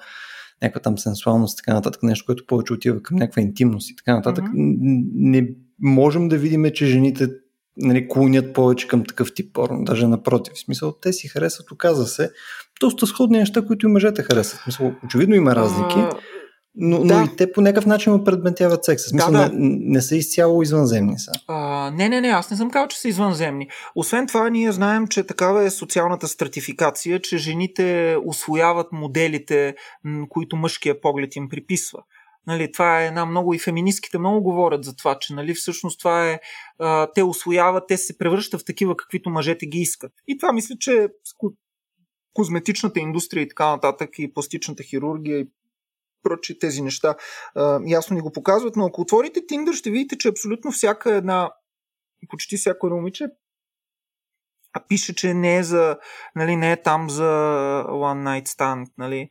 някаква там сенсуалност и така нататък, нещо, което повече отива към някаква интимност и така нататък, не можем да видим, че жените, нали, клонят повече към такъв тип порно, даже напротив. В смисъл, те си харесват, оказа се, доста сходни неща, които и мъжете харесват. В смисъл, очевидно има разлики, но, да, но и те по някакъв начин опредметяват секса. В смисъл, да, да. Не са изцяло извънземни са. Не, аз не съм казал, че са извънземни. Освен това, ние знаем, че такава е социалната стратификация, че жените освояват моделите, които мъжкия поглед им приписва. Нали, това е една много, и феминистките много говорят за това, че, нали, всъщност това е, те усвояват, те се превръщат в такива, каквито мъжете ги искат. И това мисля, че козметичната индустрия и така нататък, и пластичната хирургия и прочие тези неща ясно ни го показват, но ако отворите Tinder, ще видите, че абсолютно всяка една, почти всяко момиче пише, че не е за, нали, не е там за one night stand, нали.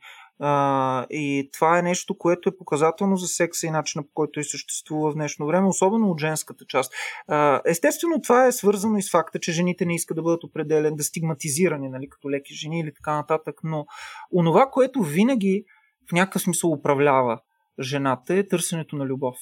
И това е нещо, което е показателно за секса и начина, по който и съществува в днешно време, особено от женската част. Естествено, това е свързано и с факта, че жените не искат да бъдат определени, да стигматизирани, нали, като леки жени или така нататък, но онова, което винаги в някакъв смисъл управлява жената, е търсенето на любов.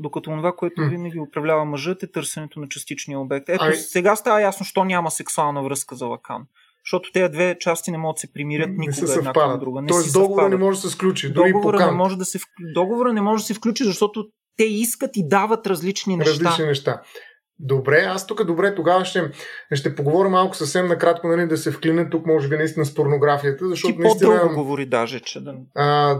Докато това, което винаги управлява мъжът, е търсенето на частичния обект. Ето, сега става ясно, що няма сексуална връзка за Лакан. Защото тези две части не могат да се примирят никога една към друга. Не. Тоест договора не може да се включи. Дори договора, не може да се, договора не може да се включи, защото те искат и дават различни неща. Различни неща. Добре, аз тук тогава ще поговоря малко съвсем накратко, нали, да се вклине тук, може би, наистина с порнографията, защото ти наистина... по-дълго говори даже, че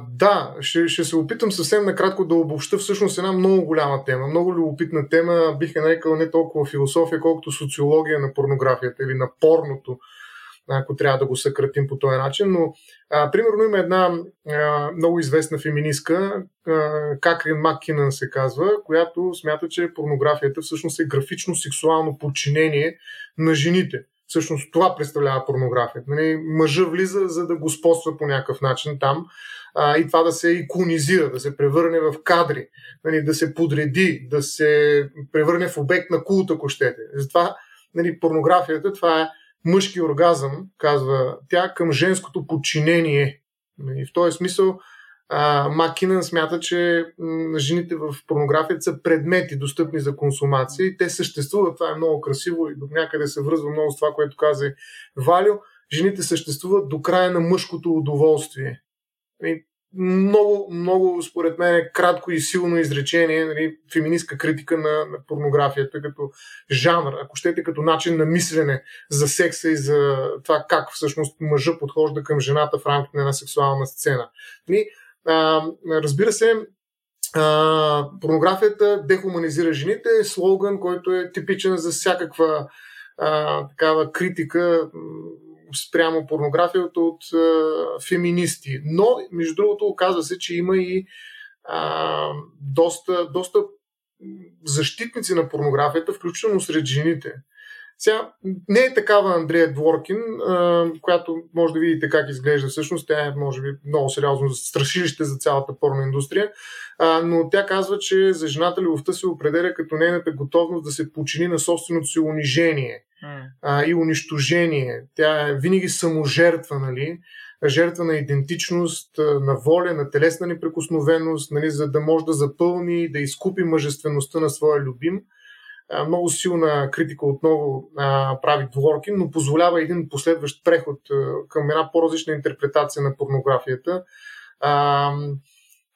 да... ще се опитам съвсем накратко да обобща всъщност една много голяма тема, много любопитна тема, бих я нарекал не толкова философия, колкото социология на порнографията или на порното, ако трябва да го съкратим по този начин, но примерно има една много известна феминистка, Катрин Маккинън се казва, която смята, че порнографията всъщност е графично сексуално подчинение на жените. Всъщност това представлява порнографията. Нали? Мъжът влиза, за да господства по някакъв начин там, и това да се иконизира, да се превърне в кадри, нали? Да се подреди, да се превърне в обект на култ, ако щете. Затова, нали, порнографията, това е мъжки оргазъм, казва тя, към женското подчинение. И в този смисъл Маккинън смята, че жените в порнографията са предмети, достъпни за консумация, и те съществуват. Това е много красиво и до някъде се връзва много с това, което каза Валю. Жените съществуват до края на мъжкото удоволствие. И много, много, според мен, е кратко и силно изречение, нали, феминистка критика на порнографията като жанр, ако щете, като начин на мислене за секса и за това как всъщност мъжът подхожда към жената в рамките на една сексуална сцена. Нали, разбира се, порнографията дехуманизира жените, е слоган, който е типичен за всякаква такава критика спрямо порнографията от феминисти. Но, между другото, оказва се, че има и доста защитници на порнографията, включително сред жените. Сега, не е такава Андреа Дворкин, която може да видите как изглежда всъщност. Тя е, може би, много сериозно страшилище за цялата порно индустрия, но тя казва, че за жената любовта се определя като нейната готовност да се подчини на собственото си унижение и унищожение. Тя е винаги саможертва, нали? Жертва на идентичност, на воля, на телесна неприкосновеност, нали? За да може да запълни, да изкупи мъжествеността на своя любим. Много силна критика отново прави Дворкин, но позволява един последващ преход към една по-различна интерпретация на порнографията.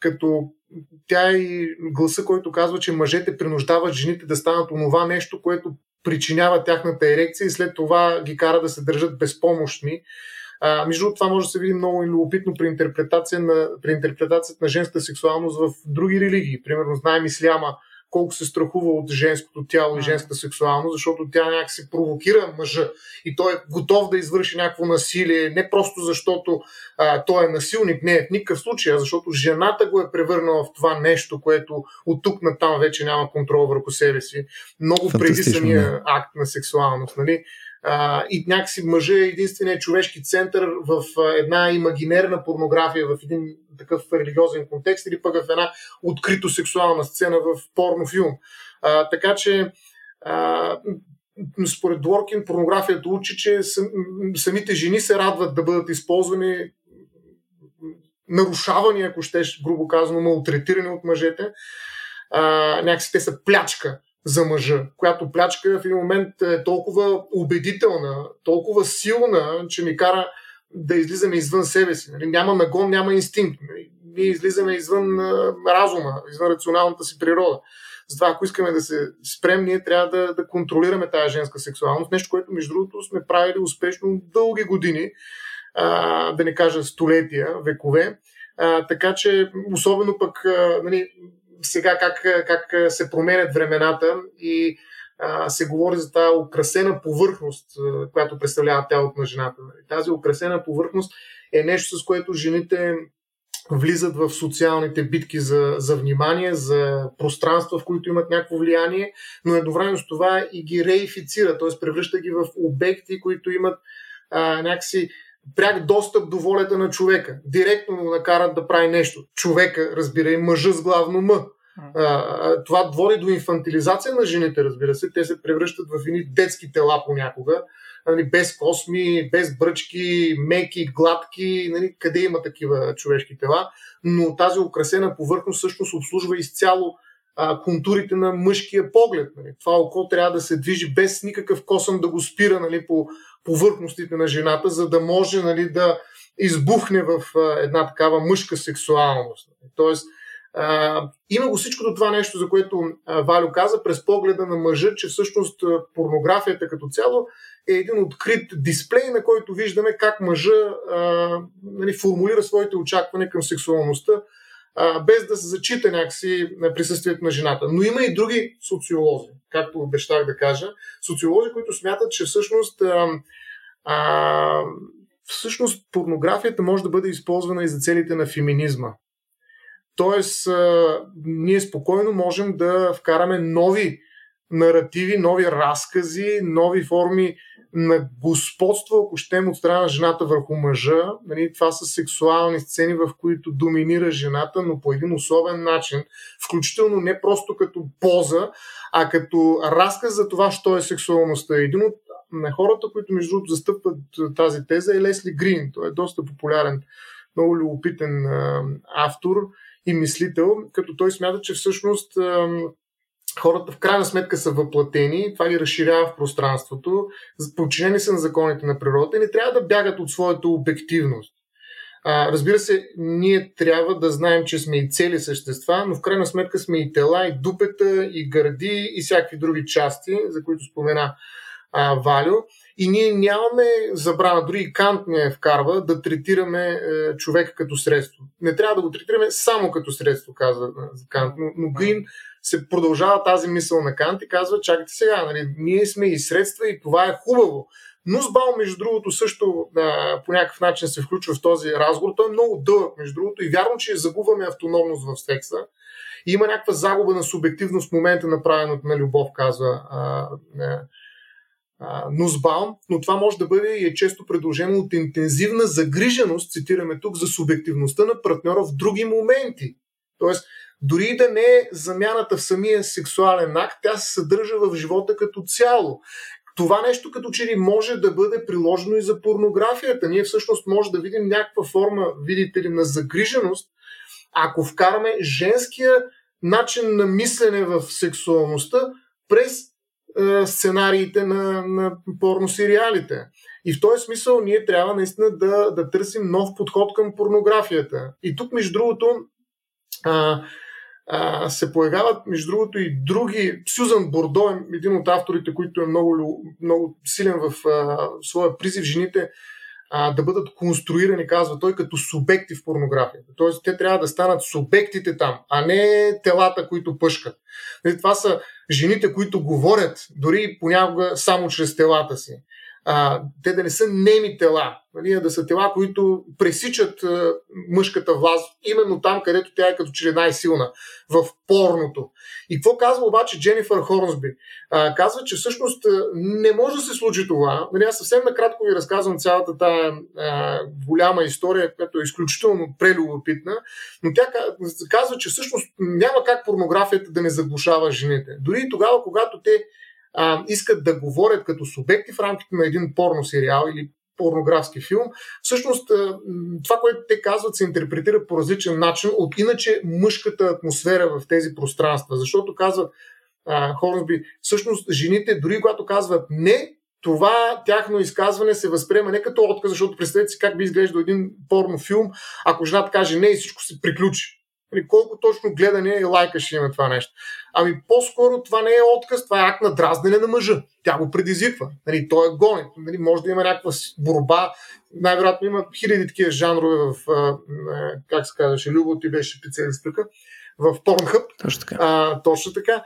Като тя и гласа, който казва, че мъжете принуждават жените да станат онова нещо, което причинява тяхната ерекция и след това ги кара да се държат безпомощни. Между това може да се види много и любопитно при интерпретацията на женската сексуалност в други религии. Примерно знаем исляма колко се страхува от женското тяло и женската сексуалност, защото тя някакси провокира мъжа и той е готов да извърши някакво насилие, не просто защото той е насилник, не е в никакъв случай, а защото жената го е превърнала в това нещо, което от тук натам вече няма контрол върху себе си. Много преди самия акт на сексуалност. Нали? И някакси мъжа е единственият човешки център в една имагинерна порнография, в един такъв религиозен контекст или пък в една открито сексуална сцена в порнофилм. Така че според Дворкин, порнографията учи, че самите жени се радват да бъдат използвани, нарушавани, ако щеш, грубо казано, малтретирани от мъжете. Някакси те са плячка за мъжа, която плячка в един момент е толкова убедителна, толкова силна, че ни кара да излизаме извън себе си. Нали? Няма нагон, няма инстинкт. Нали? Ние излизаме извън разума, извън рационалната си природа. Затова, ако искаме да се спрем, ние трябва да контролираме тази женска сексуалност. Нещо, което, между другото, сме правили успешно дълги години, да не кажа столетия, векове. Така че, особено пък нали, сега как се променят времената и се говори за тази украсена повърхност, която представлява тялото на жената. Тази украсена повърхност е нещо, с което жените влизат в социалните битки за внимание, за пространства, в които имат някакво влияние, но едновременно с това и ги реифицира, т.е. превръща ги в обекти, които имат някакси пряк достъп до волята на човека. Директно му накарат да прави нещо. Човека, разбира, и мъжа с главно М. Това води до инфантилизация на жените, разбира се. Те се превръщат в едни детски тела понякога, без косми, без бръчки, меки, гладки, нали, къде има такива човешки тела, но тази украсена повърхност всъщност обслужва изцяло контурите на мъжкия поглед. Нали. Това око трябва да се движи без никакъв косъм да го спира, нали, по повърхностите на жената, за да може, нали, да избухне в една такава мъжка сексуалност. Нали. Тоест, има го всичкото това нещо, за което Валю каза, през погледа на мъжа, че всъщност порнографията като цяло е един открит дисплей, на който виждаме как мъжа нали, формулира своите очаквания към сексуалността, без да се зачита някакси присъствието на жената. Но има и други социолози, както обещах да кажа, социолози, които смятат, че всъщност порнографията може да бъде използвана и за целите на феминизма. Тоест, ние спокойно можем да вкараме нови наративи, нови разкази, нови форми на господство, ако щем, от страна на жената върху мъжа. Това са сексуални сцени, в които доминира жената, но по един особен начин, включително не просто като поза, а като разказ за това, що е сексуалността. Един от хората, които между другото застъпват тази теза, е Лесли Грин. Той е доста популярен, много любопитен автор и мислител, като той смята, че всъщност хората в крайна сметка са въплатени, това ги разширява в пространството, подчинени са на законите на природата и не трябва да бягат от своята обективност. Разбира се, ние трябва да знаем, че сме и цели същества, но в крайна сметка сме и тела, и дупета, и гърди, и всякакви други части, за които спомена Валю. И ние нямаме забрана, дори и Кант не вкарва, да третираме човека като средство. Не трябва да го третираме само като средство, казва Кант. Но Грин се продължава тази мисъл на Кант и казва, чакайте сега, нали, ние сме и средства и това е хубаво. Нъсбаум, между другото, също по някакъв начин се включва в този разговор. Той е много дълъг, между другото, и вярно, че загубваме автономност в секса. И има някаква загуба на субективност в момента на правенето на любов, казва Нъсбаум, но това може да бъде и е често предложено от интензивна загриженост, цитираме тук, за субективността на партньора в други моменти. Тоест, дори и да не е замяната в самия сексуален акт, тя се съдържа в живота като цяло. Това нещо като че ли може да бъде приложено и за порнографията. Ние всъщност може да видим някаква форма, видите ли, на загриженост, ако вкараме женския начин на мислене в сексуалността през сценариите на порносериалите. И в този смисъл ние трябва наистина да търсим нов подход към порнографията. И тук, между другото, се появяват, между другото, и други. Сюзан Бордо е един от авторите, който е много, много силен в своя призив жените да бъдат конструирани, казва той, като субекти в порнографията. Тоест, те трябва да станат субектите там, а не телата, които пъшкат. Това са жените, които говорят, дори понякога само чрез телата си. Те да не са неми тела, а да са тела, които пресичат мъжката власт именно там, където тя е като че е най-силна, в порното. И какво казва обаче Дженифър Хорнсби? Казва, че всъщност не може да се случи това. Аз съвсем накратко ви разказвам цялата тая голяма история, която е изключително прелюбопитна, но тя казва, че всъщност няма как порнографията да не заглушава жените. Дори и тогава, когато те искат да говорят като субекти в рамките на един порносериал или порнографски филм. Всъщност, това, което те казват, се интерпретира по различен начин от иначе мъжката атмосфера в тези пространства. Защото казват Хорнсби, всъщност жените, дори когато казват не, това тяхно изказване се възприема не като отказ, защото представете си как би изглеждал един порнофилм, ако жената каже не и всичко се приключи. Колко точно гледане и лайка ще има това нещо. Ами по-скоро това не е отказ, това е акт на дразнене на мъжа. Тя го предизвиква. Той е гонен. Може да има някаква борба. Най-вероятно има хиляди такива жанрове в, как се казваше, Любо, ти беше специалист тук, в Порнхъб. Точно така.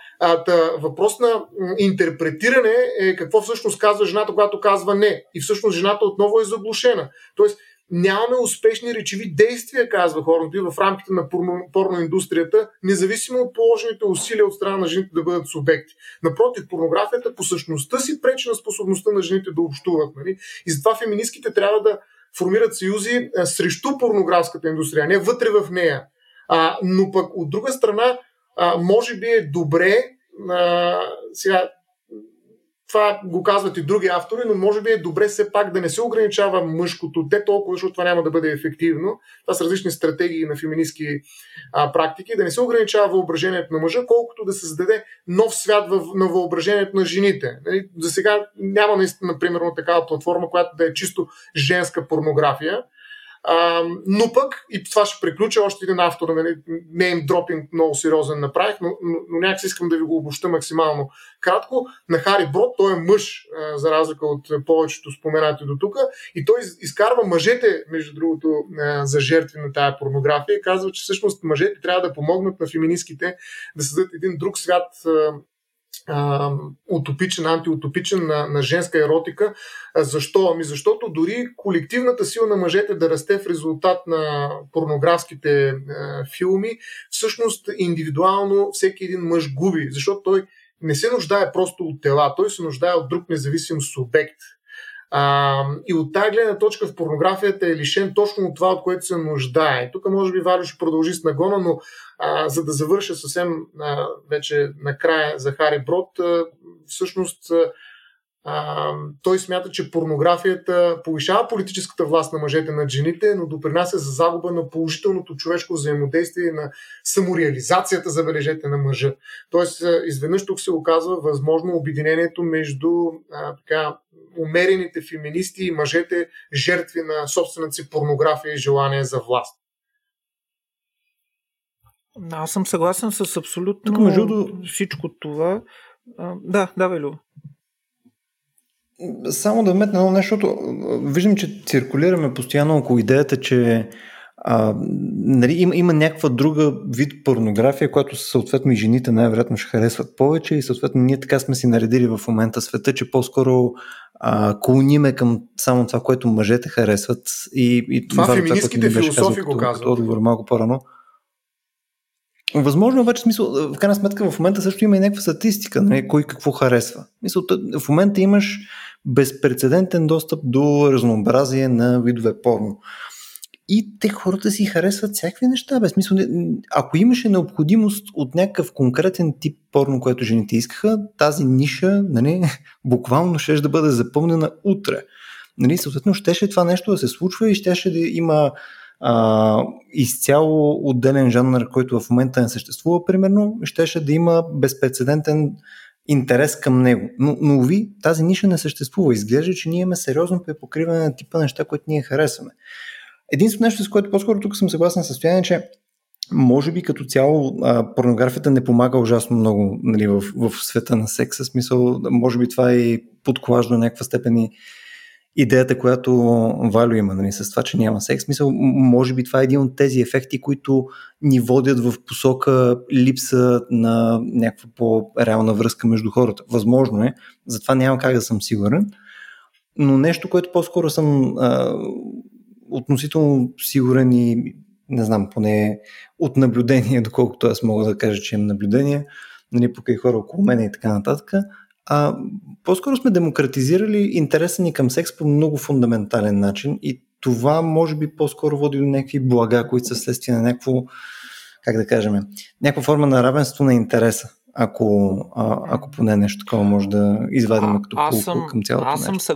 Въпрос на интерпретиране е какво всъщност казва жената, когато казва не. И всъщност жената отново е заглушена. Тоест, нямаме успешни речеви действия, казва Хорнсби, в рамките на порноиндустрията, независимо от положените усилия от страна на жените да бъдат субекти. Напротив, порнографията по същността си пречи на способността на жените да общуват. Нали? И затова феминистките трябва да формират съюзи срещу порнографската индустрия, не вътре в нея. Но пък от друга страна, може би е добре, сега това го казват и други автори, но може би е добре все пак да не се ограничава мъжкото те толкова, защото това няма да бъде ефективно. Това са различни стратегии на феминистки практики. Да не се ограничава въображението на мъжа, колкото да се създаде нов свят на въображението на жените. За сега няма наистина, примерно, такава платформа, която да е чисто женска порнография. Но пък, и това ще приключа, още един автор, неймдропинг много сериозен направих, но някак искам да ви го обобща максимално кратко. На Хари Брод, той е мъж, за разлика от повечето споменати до тук, и той изкарва мъжете, между другото, за жертви на тая порнография и казва, че всъщност мъжете трябва да помогнат на феминистките да създадат един друг свят, утопичен, антиутопичен на женска еротика. Защо? Ами защото дори колективната сила на мъжете да расте в резултат на порнографските филми, всъщност индивидуално всеки един мъж губи, защото той не се нуждае просто от тела, той се нуждае от друг независим субект. И от тази гледна точка в порнографията е лишен точно от това, от което се нуждае. Тук може би Валю ще продължи с нагона, но за да завърша съвсем вече накрая за Хари Брод, всъщност той смята, че порнографията повишава политическата власт на мъжете над жените, но допринася за загуба на положителното човешко взаимодействие и на самореализацията, забележете, на мъжа. Тоест, изведнъж тук се оказва възможно обединението между умерените феминисти и мъжете, жертви на собствената си порнография и желание за власт. Аз съм съгласен с абсолютно всичко това. Давай, Любо. Само да вметна едно нещо, защото виждам, че циркулираме постоянно около идеята, че има някаква друга вид порнография, която съответно и жените най-вероятно ще харесват повече и съответно ние така сме си наредили в момента света, че по-скоро клониме към само това, което мъжете харесват. И това феминистките философи го казват. Отговор малко по-рано. Възможно обаче, в крайна сметка в момента също има и някаква статистика, нали, кой какво харесва. В момента имаш безпрецедентен достъп до разнообразие на видове порно. И те хората си харесват всякакви неща. Ако имаше необходимост от някакъв конкретен тип порно, което жените искаха, тази ниша, нали, буквално ще да бъде запълнена утре. Нали, съответно, щеше това нещо да се случва и щеше да има изцяло отделен жанр, който в момента не съществува, примерно, щеше да има безпрецедентен интерес към него. Но уви, тази ниша не съществува. Изглежда, че ние имаме сериозно препокриване на типа неща, които ние харесваме. Единствено нещо, с което по-скоро тук съм съгласен със Стоян, че може би като цяло порнографията не помага ужасно много, нали, в света на секса. Смисъл, може би това е подклажда някаква степен и идеята, която Валю има, нали, с това, че няма секс. Мисъл, може би това е един от тези ефекти, които ни водят в посока липса на някаква по-реална връзка между хората. Възможно е, затова няма как да съм сигурен, но нещо, което по-скоро съм относително сигурен и не знам, поне от наблюдение, доколкото аз мога да кажа, че имам наблюдение, нали, покрай хора около мен и така нататък, по-скоро сме демократизирали интереса ни към секс по много фундаментален начин и това може би по-скоро води до някакви блага, които са следствие на някаква форма на равенство на интереса. Ако поне нещо такова може да извадим като полука към цялото нещо.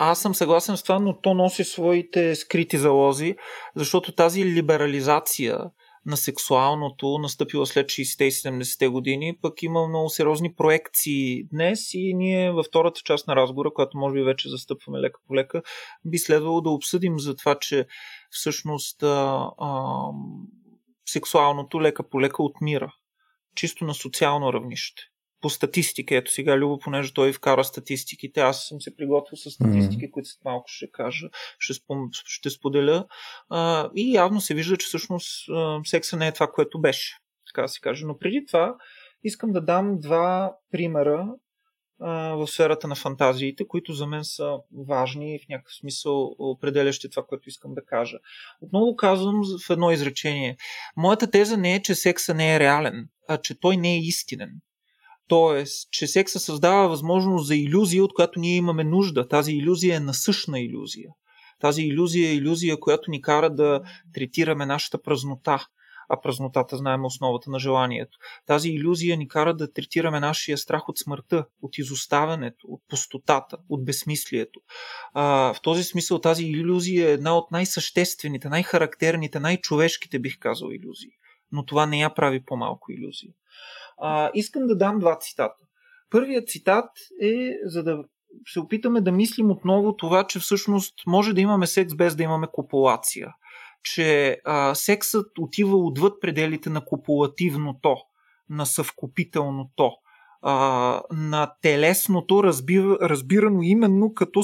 Аз съм съгласен с това, но то носи своите скрити залози, защото тази либерализация на сексуалното настъпила след 60-те и 70-те години, пък има много сериозни проекции днес и ние във втората част на разговора, която може би вече застъпваме лека по лека, би следвало да обсъдим за това, че всъщност сексуалното лека по лека отмира. Чисто на социално равнище. По статистика, ето сега Любо, понеже той вкара статистиките, аз съм се приготвил с статистики, които след малко ще кажа, ще споделя. И явно се вижда, че всъщност секса не е това, което беше. Така да се каже. Но преди това искам да дам два примера в сферата на фантазиите, които за мен са важни и в някакъв смисъл определящи това, което искам да кажа. Отново казвам в едно изречение. Моята теза не е, че секса не е реален, а че той не е истинен. Тоест, че секса създава възможност за илюзия, от която ние имаме нужда. Тази илюзия е насъщна илюзия. Тази илюзия е илюзия, която ни кара да третираме нашата празнота. А празнотата, знаем, основата на желанието. Тази илюзия ни кара да третираме нашия страх от смъртта, от изоставянето, от пустотата, от безсмислието. В този смисъл тази илюзия е една от най-съществените, най-характерните, най-човешките, бих казал, илюзии. Но това не я прави по-малко илюзия. Искам да дам два цитата. Първият цитат е, за да се опитаме да мислим отново това, че всъщност може да имаме секс без да имаме копулация. Че сексът отива отвъд пределите на копулативното, на съвкупителното, на телесното, разбирано именно като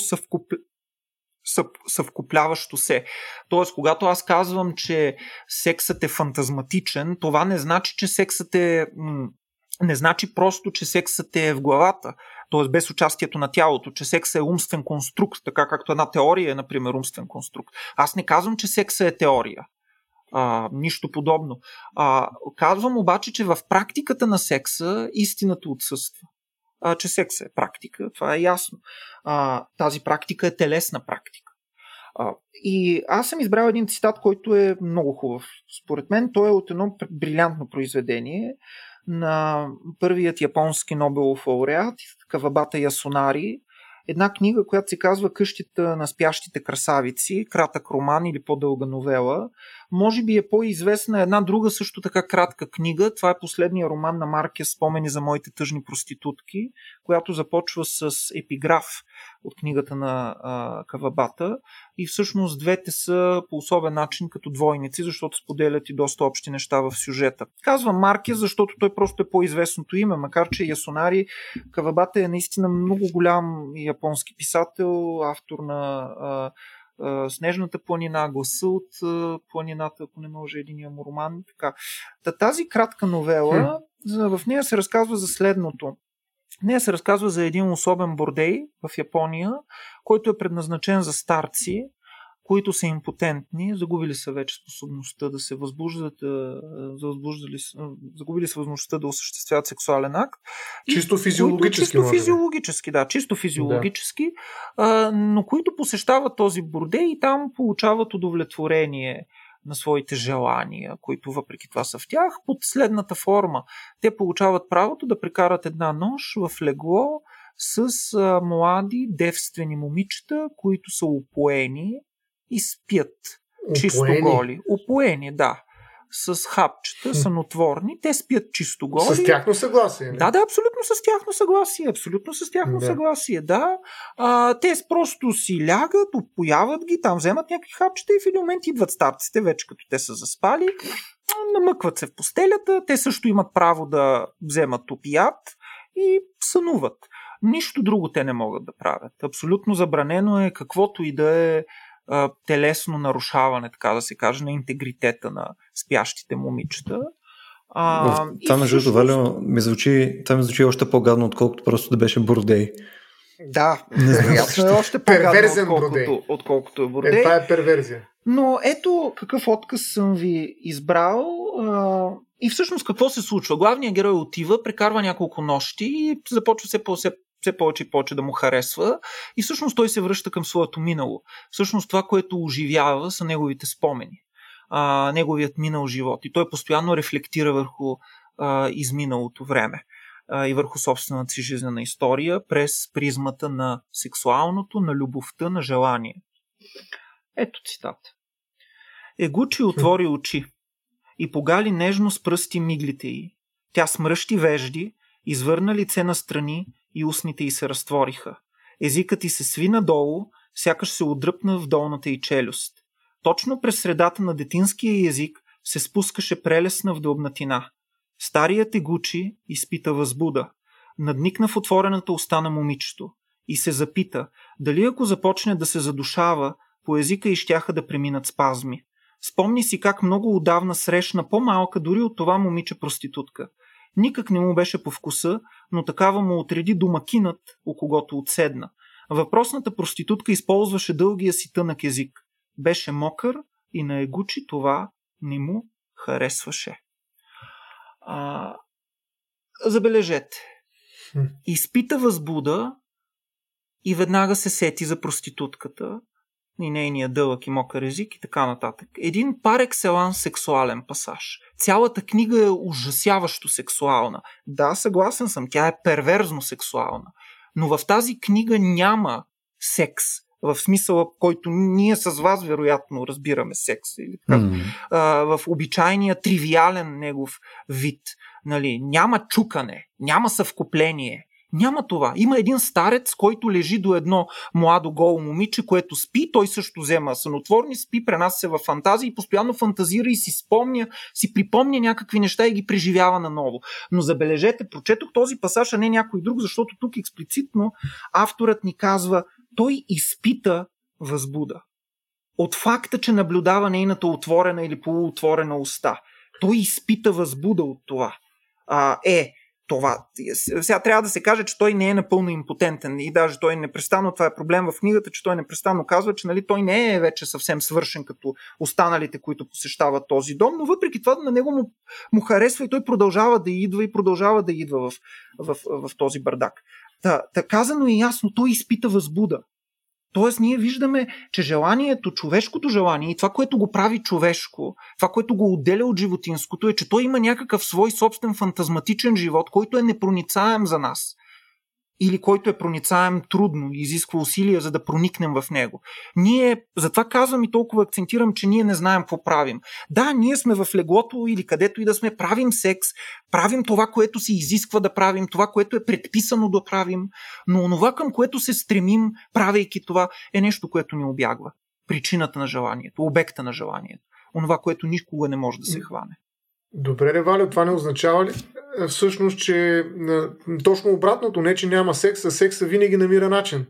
съвкупляващо се. Тоест, когато аз казвам, че сексът е фантазматичен, това не значи, че сексът е... Не значи просто, че сексът е в главата, т.е. без участието на тялото, че сексът е умствен конструкт, така както една теория е, например, умствен конструкт. Аз не казвам, че сексът е теория. Нищо подобно. Казвам обаче, че в практиката на секса истината отсъства. Че сексът е практика, това е ясно. Тази практика е телесна практика. И аз съм избрал един цитат, който е много хубав. Според мен той е от едно брилянтно произведение на първият японски Нобелов лауреат, Кавабата Ясунари, една книга, която се казва Къщата на спящите красавици, кратък роман или по-дълга новела. Може би е по-известна една друга също така кратка книга. Това е последния роман на Маркес, Спомени за моите тъжни проститутки, която започва с епиграф от книгата на Кавабата. И всъщност двете са по особен начин като двойници, защото споделят и доста общи неща в сюжета. Казвам Маркес, защото той просто е по-известното име, макар че Ясунари. Кавабата е наистина много голям японски писател, автор на Снежната планина, Гласа от планината, ако не може единия му роман. Така. Тази кратка новела, в нея се разказва за следното. В нея се разказва за един особен бордей в Япония, който е предназначен за старци, които са импотентни, загубили са вече способността да се възбуждат, загубили са възможността да осъществяват сексуален акт. Чисто физиологически. Чисто физиологически, да. Но които посещават този бордей и там получават удовлетворение на своите желания, които въпреки това са в тях, под следната форма. Те получават правото да прекарат една нощ в легло с млади, девствени момичета, които са опоени и спят. Чисто голи. Опоени, да. С хапчета, санотворни. Те спят чисто голи. С тяхно съгласие. Не? Да, абсолютно с тяхно съгласие. Те просто си лягат, опояват ги, там вземат някакви хапчета и в един момент идват старците, вече като те са заспали. Намъкват се в постелята. Те също имат право да вземат опият и сънуват. Нищо друго те не могат да правят. Абсолютно забранено е каквото и да е телесно нарушаване, така да се каже, на интегритета на спящите момичета. Това между всъщност... Валио, ми звучи още по-гадно, отколкото просто да беше бордей. Да, вероятно е още по-гадно, отколкото е бордей. Това е перверзия. Но ето какъв отказ съм ви избрал. И всъщност какво се случва? Главният герой отива, прекарва няколко нощи и започва все повече и повече да му харесва и всъщност той се връща към своето минало. Всъщност това, което оживява, са неговите спомени, неговият минал живот и той постоянно рефлектира върху изминалото време. и върху собствената си жизнена история през призмата на сексуалното, на любовта, на желание. Ето цитат. Егучи отвори очи и погали нежно с пръсти миглите й. Тя смръщи вежди, извърна лице настрани и устните й се разтвориха. Езикът й се сви надолу, сякаш се отдръпна в долната й челюст. Точно през средата на детинския език се спускаше прелесна вдълбнатина. Старият Егучи изпита възбуда. Надникна в отворената уста на момичето и се запита дали ако започне да се задушава, по езика й щяха да преминат спазми. Спомни си как много отдавна срещна по-малка дори от това момиче проститутка. Никак не му беше по вкуса, но такава му отреди домакинът, о когото отседна. Въпросната проститутка използваше дългия си тънък език. Беше мокър и на Егучи това не му харесваше. Забележете. Изпита възбуда и веднага се сети за проститутката и нейния дълъг и мокър език и така нататък. Един пар екселанс сексуален пасаж. Цялата книга е ужасяващо сексуална. Да, съгласен съм, тя е перверзно сексуална. Но в тази книга няма секс. В смисъла, който ние с вас вероятно разбираме секс. Или така, в обичайния тривиален негов вид. Нали, няма чукане, няма съвкупление. Няма това. Има един старец, който лежи до едно младо голо момиче, което спи, той също взема сънотворни, спи, пренася се във фантазии и постоянно фантазира и си припомня някакви неща и ги преживява наново. Но забележете, прочетох този пасаж, а не някой друг, защото тук експлицитно авторът ни казва, той изпита възбуда. От факта, че наблюдава нейната отворена или полуотворена уста. Той изпита възбуда от това. Това. Сега трябва да се каже, че той не е напълно импотентен и даже той непрестанно, това е проблем в книгата, че той непрестанно казва, че нали, той не е вече съвсем свършен като останалите, които посещават този дом, но въпреки това на него му харесва и той продължава да идва в този бардак. Та казано и ясно, той изпита възбуда. Тоест ние виждаме, че желанието, човешкото желание и това, което го прави човешко, това, което го отделя от животинското, е, че той има някакъв свой собствен фантазматичен живот, който е непроницаем за нас. Или който е проницаем трудно и изисква усилия, за да проникнем в него. Ние, затова казвам и толкова акцентирам, че ние не знаем какво правим. Да, ние сме в леглото или където и да сме, правим секс, правим това, което се изисква да правим, това, което е предписано да правим, но онова, към което се стремим, правейки това, е нещо, което ни обягва. Причината на желанието, обекта на желанието. Онова, което никога не може да се хване. Добре, Валю, това не означава ли всъщност, че точно обратното, не че няма секс, а секса винаги намира начин?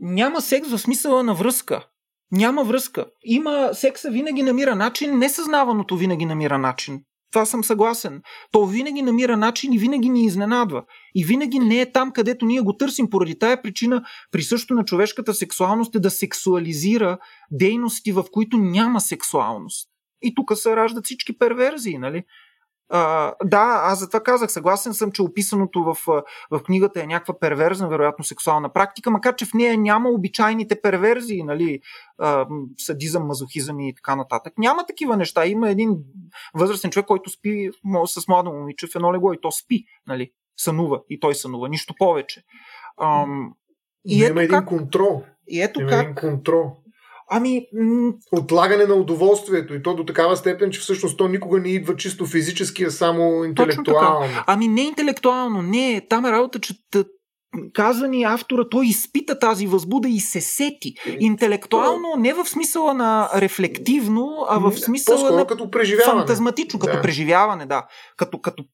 Няма секс в смисъла на връзка. Няма връзка. Има секса винаги намира начин, несъзнаваното винаги намира начин. Това съм съгласен. То винаги намира начин и винаги ни изненадва. И винаги не е там, където ние го търсим. Поради тая причина присъщо на човешката сексуалност е да сексуализира дейности, в които няма сексуалност. И тук се раждат всички перверзии, нали? Аз затова казах, съгласен съм, че описаното в книгата е някаква перверзна, вероятно сексуална практика, макар че в нея няма обичайните перверзии, нали? Садизъм, мазохизъм и така нататък. Няма такива неща. Има един възрастен човек, който спи с младо момиче в едно легло и то спи, нали? Сънува и той сънува. Нищо повече. Има един контрол. Отлагане на удоволствието и то до такава степен, че всъщност то никога не идва чисто физически, а само интелектуално. Точно така. Не интелектуално, не. Там е работа, че казва ни автора, той изпита тази възбуда и се сети. Интелектуално не в смисъла на рефлективно, а в смисъла на като фантазматично, като преживяване, да.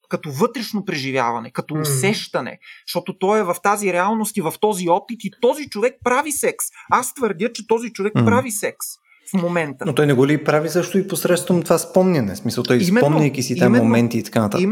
Като вътрешно преживяване, като усещане. Защото той е в тази реалност и в този опит и този човек прави секс. Аз твърдя, че този човек прави секс в момента. Но той не го ли прави също и посредством това спомняне? Смисъл, той спомняйки си тези моменти и така нататък.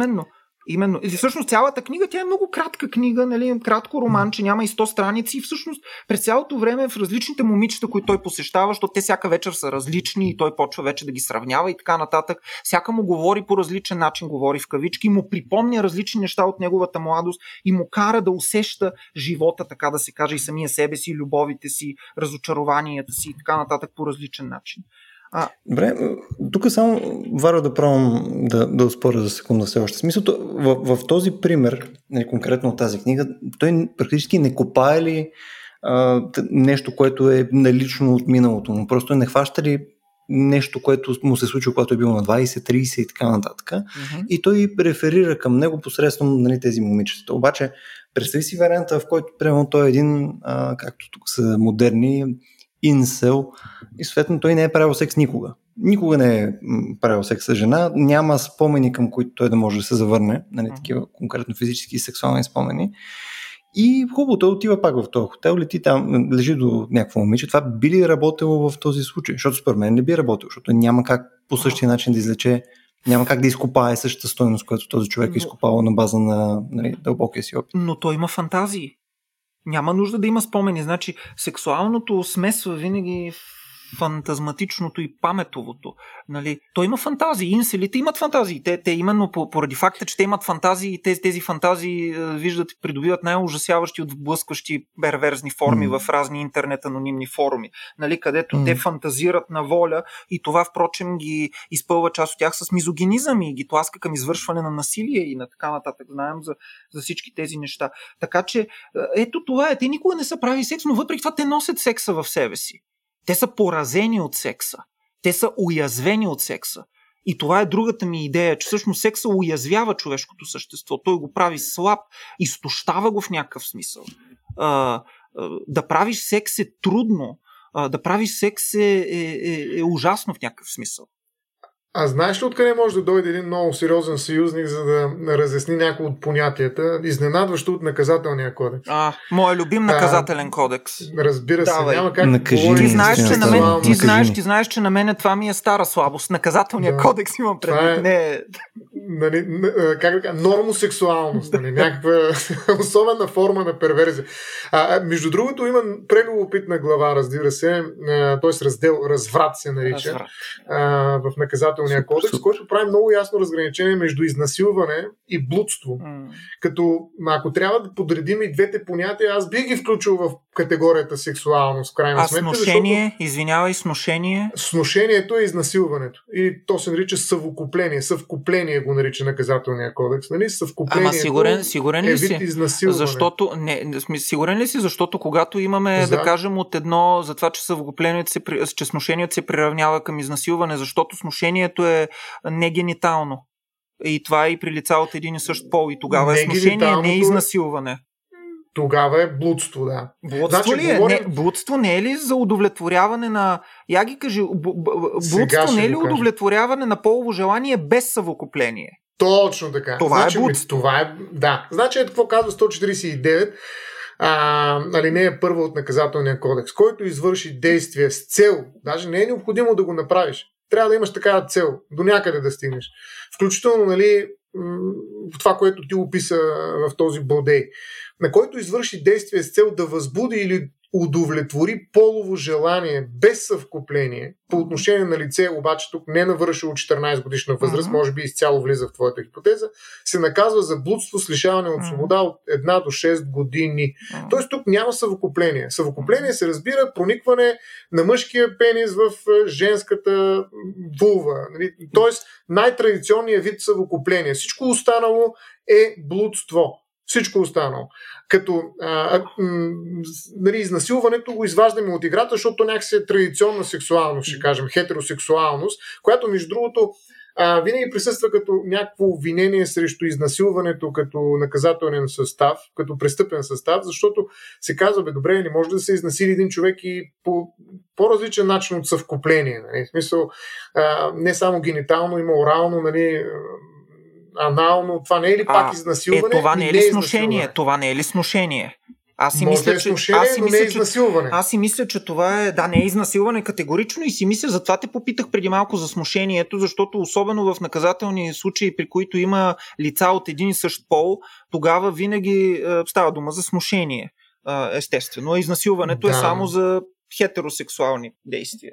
Именно. И всъщност цялата книга, тя е много кратка книга, нали, кратко романче, няма и 100 страници и всъщност през цялото време в различните момичета, които той посещава, защото те всяка вечер са различни и той почва вече да ги сравнява и така нататък, всяка му говори по различен начин, говори в кавички, му припомня различни неща от неговата младост и му кара да усеща живота, така да се каже, и самия себе си, любовите си, разочарованията си и така нататък по различен начин. Добре, тук само Варо да правам да успоря за секунда все още. Смисълто, в този пример, конкретно от тази книга, той практически не копае ли нещо, което е налично от миналото му? Просто не хваща ли нещо, което му се случи, когато е било на 20, 30 и така нататък. Mm-hmm. И той реферира към него посредством тези момичета. Обаче, представи си варианта, в който примерно той е един, както тук са модерни, инсел, и съответно той не е правил секс никога. Никога не е правил секс с жена, няма спомени, към които той да може да се завърне, такива конкретно физически и сексуални спомени. И хубаво, той отива пак в този хотел, лети там, лежи до някакво момиче. Това би ли работило в този случай? Защото според мен не би работило, защото няма как по същия начин да излече, няма как да изкопае същата стойност, която този човек е изкопал на база на дълбокия си опит. Но той има фантазии. Няма нужда да има спомени. Значи сексуалното смесва винаги фантазматичното и паметовото. Той има фантазии. Инселите имат фантазии. Те именно поради факта, че те имат фантазии и тези фантазии виждат и придобиват най-ужасяващи, отблъскващи перверзни форми в разни интернет анонимни форуми, където те фантазират на воля и това, впрочем, ги изпълва част от тях с мизогинизъм и ги тласка към извършване на насилие и на така нататък. Знаем за всички тези неща. Така че, ето това е. Те никога не са прави секс, но въпреки това те носят секса в себе си. Те са поразени от секса. Те са уязвени от секса. И това е другата ми идея, че всъщност секса уязвява човешкото същество. Той го прави слаб, изтощава го в някакъв смисъл. Да правиш секс е трудно. Да правиш секс е ужасно в някакъв смисъл. А знаеш ли откъде може да дойде един много сериозен съюзник, за да разясни някои от понятията, изненадващо от наказателния кодекс? Моя любим наказателен кодекс. Разбира се, няма как накажи. Ти знаеш, че на мен това ми е стара слабост. Наказателния кодекс имам предвид. Нормосексуалност. Някаква особена форма на перверзия. Между другото, има прелюбопитна глава, разбира се, т.е. раздел Разврат се нарича в наказателния кодекс, който прави много ясно разграничение между изнасилване и блудство. Като ако трябва да подредим и двете понятия, аз бих ги включил в категорията сексуалност, в крайна сметка. А сношение, извинявай, сношение? Сношението е изнасилването. И то се нарича съвокупление. Съвкупление го нарича наказателния кодекс. Съвкуплението сигурен ли е вид изнасилване. Защото, сигурен ли си? Защото когато имаме, да кажем, от едно за това, че съвокуплението, че сношението се приравнява към изнасилване, защото сношението е негенитално. И това е и при лица от един и същ пол. И тогава е сношение, не е изнасилване. Тогава е блудство, да. Блудство ли е? Говорим... Блудство не е ли за удовлетворяване на... Я ги кажи, блудство не е ли удовлетворяване на полово желание без съвокупление? Точно така. Това е блудство. Това е... Да. Значи, какво казва 149, алинея първа от наказателния кодекс. Който извърши действие с цел, даже не е необходимо да го направиш. Трябва да имаш такава цел, до някъде да стигнеш. Включително, това, което ти описа в този бодей. На който извърши действие с цел да възбуди или удовлетвори полово желание без съвкупление по отношение на лице, обаче тук не навършило 14 годишна възраст, може би изцяло влиза в твоята хипотеза, се наказва за блудство с лишаване от свобода от 1 до 6 години. Тоест тук няма съвкупление. Съвкупление се разбира проникване на мъжкия пенис в женската вулва. Тоест най-традиционният вид съвкупление. Всичко останало е блудство. Всичко останало. Като изнасилването го изваждаме от играта, защото някакси е традиционна сексуалност, ще кажем, хетеросексуалност, която между другото винаги присъства като някакво обвинение срещу изнасилването като наказателен състав, като престъпен състав, защото се казва, добре, не може да се изнасили един човек и по-различен начин от съвкупление. В смисъл, не само генитално, има орално, анално, това не е ли пак изнасилване? Това не е ли сношение? Това не е ли сношение? Аз си мисля, че това е... Да, не е изнасилване категорично и си мисля, затова те попитах преди малко за сношението, защото особено в наказателни случаи, при които има лица от един и същ пол, тогава винаги става дума за сношение, естествено. А изнасилването е само за хетеросексуални действия.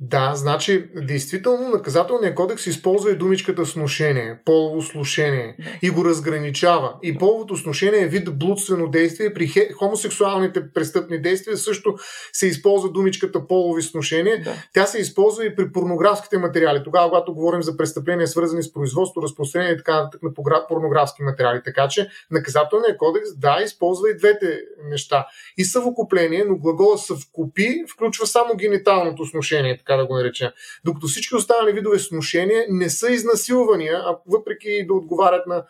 Да, значи, действително наказателният кодекс използва и думичката сношение, полово сношение и го разграничава. И половото сношение е вид блудствено действие. При хомосексуалните престъпни действия също се използва думичката полови сношение. Да. Тя се използва и при порнографските материали. Тогава, когато говорим за престъпления, свързани с производство, разпространение и така нататък на порнографски материали. Така че наказателният кодекс, да, използва и двете неща. И съвокупление, но глагола съвкупи включва само гениталното сношение, така да го наречем. Докато всички останали видове сношения не са изнасилвания, а въпреки да отговарят на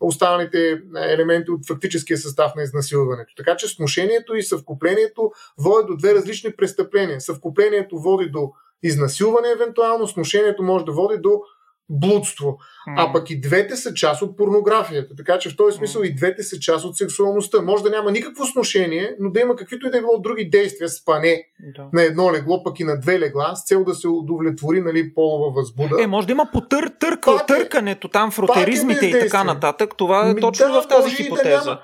останалите елементи от фактическия състав на изнасилването. Така че сношението и съвкуплението водят до две различни престъпления. Съвкуплението води до изнасилване, евентуално сношението може да води до блудство. А пък и двете са част от порнографията. Така че в този смисъл и двете са част от сексуалността. Може да няма никакво сношение, но да има каквито и да било други действия, спане на едно легло, пък и на две легла, с цел да се удовлетвори, нали, полова възбуда. Може да има търкането там, фротеризмите и така нататък. Това е точно в тази хипотеза.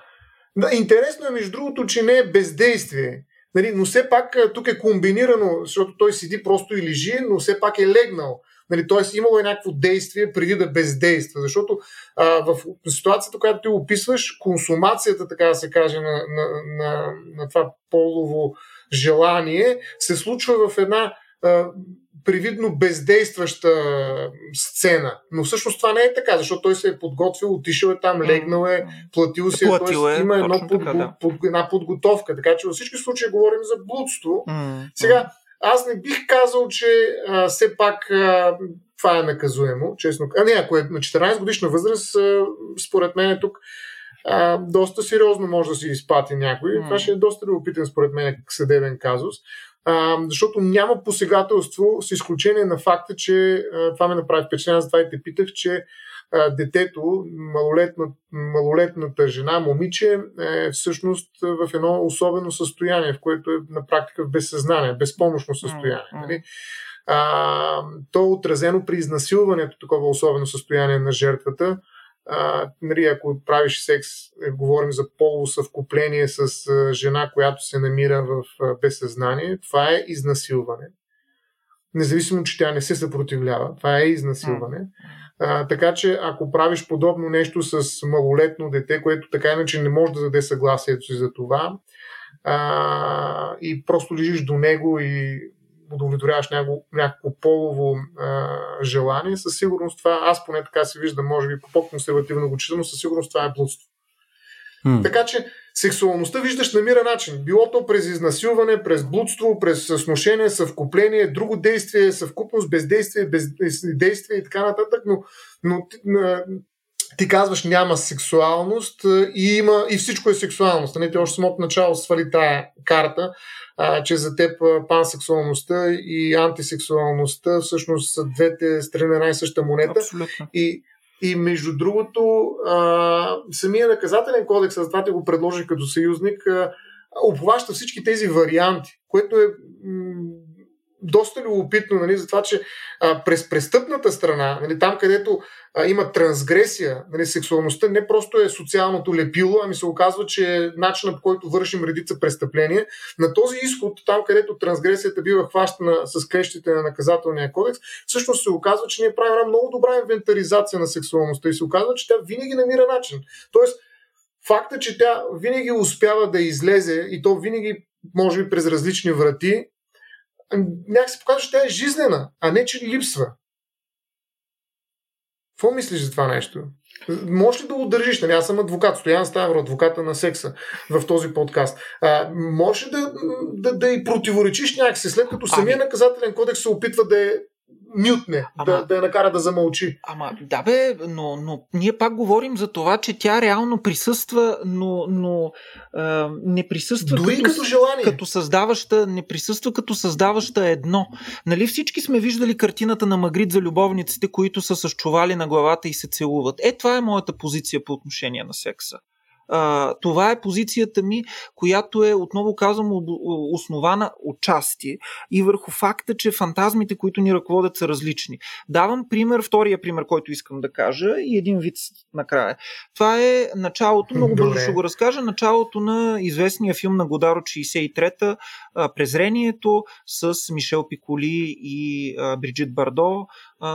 Интересно е, между другото, че не е бездействие. Нали, но все пак тук е комбинирано, защото той седи просто и лежи, но все пак е легнал. Нали, т.е. имало е някакво действие преди да бездейства, защото в ситуацията, която ти описваш, консумацията, така да се каже, на това полово желание се случва в една привидно бездействаща сцена. Но всъщност това не е така, защото той се е подготвил, отишъл е там, легнал е, платил се, т.е. има една подготовка. Така че във всички случаи говорим за блудство. Сега, аз не бих казал, че все пак това е наказуемо, честно. Ако е на 14 годишна възраст, според мен тук доста сериозно може да си изпати някой. Това ще е доста любопитен, според мен, съдебен казус. Защото няма посегателство, с изключение на факта, че това ме направи впечатление, затова и те питах, че детето, малолетната жена, момиче, е всъщност в едно особено състояние, в което е на практика в безсъзнание, безпомощно състояние. Нали? То е отразено при изнасилването, такова особено състояние на жертвата. Нали, ако правиш секс, говорим за полово съвкупление с жена, която се намира в безсъзнание, това е изнасилване. Независимо, че тя не се съпротивлява. Това е изнасилване. Така че, ако правиш подобно нещо с малолетно дете, което така иначе не може да даде съгласието си за това, и просто лежиш до него и удовлетворяваш някакво полово желание, със сигурност това, аз поне така се виждам, може би по-консервативно го чета, но със сигурност това е блудство. Така че сексуалността, виждаш, намира начин. Било то през изнасилване, през блудство, през сношение, съвкупление, друго действие, съвкупност, бездействие, бездействие и така нататък, но ти казваш няма сексуалност и всичко е сексуалност. Ти още самото начало свали тая карта, че за теб пансексуалността и антисексуалността всъщност са двете страни на най-съща монета. Абсолютно. И между другото, самия наказателен кодекс, за това те го предложих като съюзник, обхваща всички тези варианти, което е доста любопитно, нали, за това, че през престъпната страна, нали, там където има трансгресия, нали, сексуалността не просто е социалното лепило, ами се оказва, че е начинът, по който вършим редица престъпления. На този изход, там където трансгресията бива хващана с клещите на наказателния кодекс, всъщност се оказва, че ние правим една много добра инвентаризация на сексуалността и се оказва, че тя винаги намира начин. Тоест, факта, че тя винаги успява да излезе и то винаги, може би, през различни врати, някак се показва, че тя е жизнена, а не, че липсва. Какво мислиш за това нещо? Може ли да го държиш? Аз съм адвокат, Стоян Ставро, адвоката на секса в този подкаст. Може ли да и противоречиш някакси, след като самия наказателен кодекс се опитва да е мютне, да я накара да замълчи. Да бе, но ние пак говорим за това, че тя реално присъства, но не присъства като желание. Не присъства като създаваща едно. Нали всички сме виждали картината на Магрит за любовниците, които са с чували на главата и се целуват. Това е моята позиция по отношение на секса. Това е позицията ми, която е, отново казвам, основана отчасти и върху факта, че фантазмите, които ни ръководят, са различни. Давам пример, втория пример, който искам да кажа, и един виц накрая. Това е началото, много бързо ще го разкажа, началото на известния филм на Годар от 1963-та, Презрението, с Мишел Пикули и Бриджит Бардо.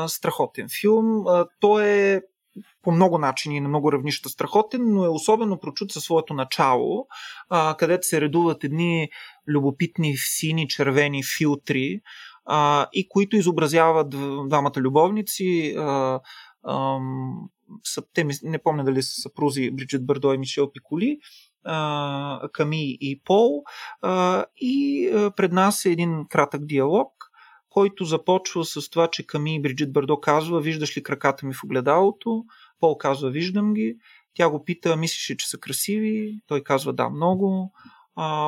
Страхотен филм. Той е по много начини и на много равнища страхотен, но е особено прочут със своето начало, където се редуват едни любопитни сини, червени филтри, и които изобразяват двамата любовници. Те, не помня дали са съпрузи Бриджит Бардо и Мишел Пикули, Ками и Пол. И пред нас е един кратък диалог, който започва с това, че Ками и Бриджит Бардо казва: "Виждаш ли краката ми в огледалото?" Пол казва: "Виждам ги." Тя го пита: "Мислиш ли, че са красиви?" Той казва: "Да, много."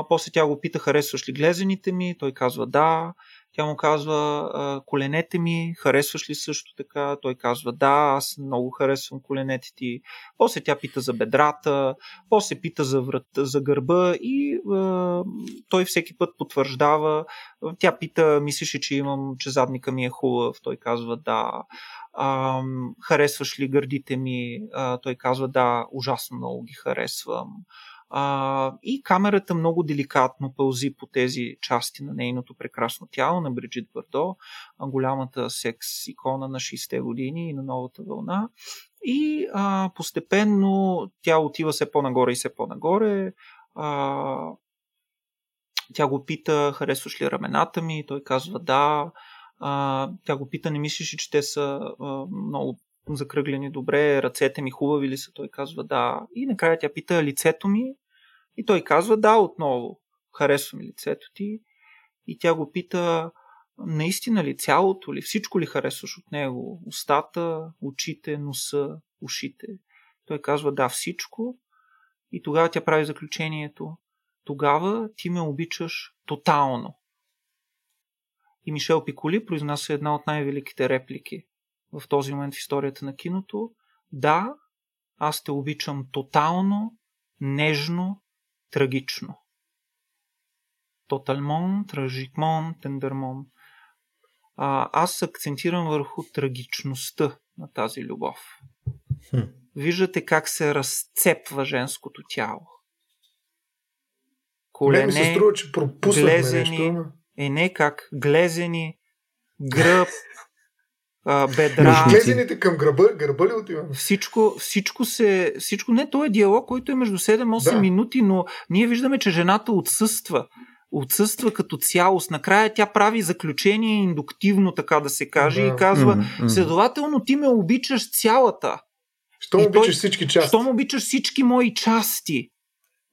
После тя го пита: "Харесваш ли глезените ми?" Той казва: "Да." Тя му казва: "Коленете ми, харесваш ли също така?" Той казва: "Да, аз много харесвам коленете ти." После тя пита за бедрата, после пита за врата, за гърба, и той всеки път потвърждава. Тя пита: "Мислиш ли, че че задника ми е хубав?" Той казва: "Да." "Харесваш ли гърдите ми?" Той казва: "Да, ужасно много ги харесвам." И камерата много деликатно пълзи по тези части на нейното прекрасно тяло, на Бриджит Бардо, голямата секс икона на 60-те години и на новата вълна. И постепенно тя отива все по-нагоре и все по-нагоре. Тя го пита: "Харесваш ли рамената ми?" Той казва: "Да." Тя го пита: "Не мислиш ли, че те са много закръглени добре, ръцете ми хубави ли са?" Той казва: "Да." И накрая тя пита: "Лицето ми?" И той казва: "Да, отново. Харесва ми лицето ти." И тя го пита: "Наистина ли, цялото ли, всичко ли харесваш от него? Устата, очите, носа, ушите?" Той казва: "Да, всичко." И тогава тя прави заключението: "Тогава ти ме обичаш тотално." И Мишел Пикули произнася една от най-великите реплики в този момент в историята на киното: "Да, аз те обичам тотално, нежно, трагично." Тоталмон, трагикмон, тендермон. Аз акцентирам върху трагичността на тази любов. Виждате как се разцепва женското тяло. Колене, се струва, че пропуснахме глезени, нещо. Глезени, гръб, бедра. Глезените към гърба ли отиваме? Всичко не, той е диалог, който е между 7-8 минути, но ние виждаме, че жената отсъства. Отсъства като цялост. Накрая тя прави заключение индуктивно, така да се каже, и казва: "Следователно ти ме обичаш цялата. Щом обичаш всички части. Щом обичаш всички мои части."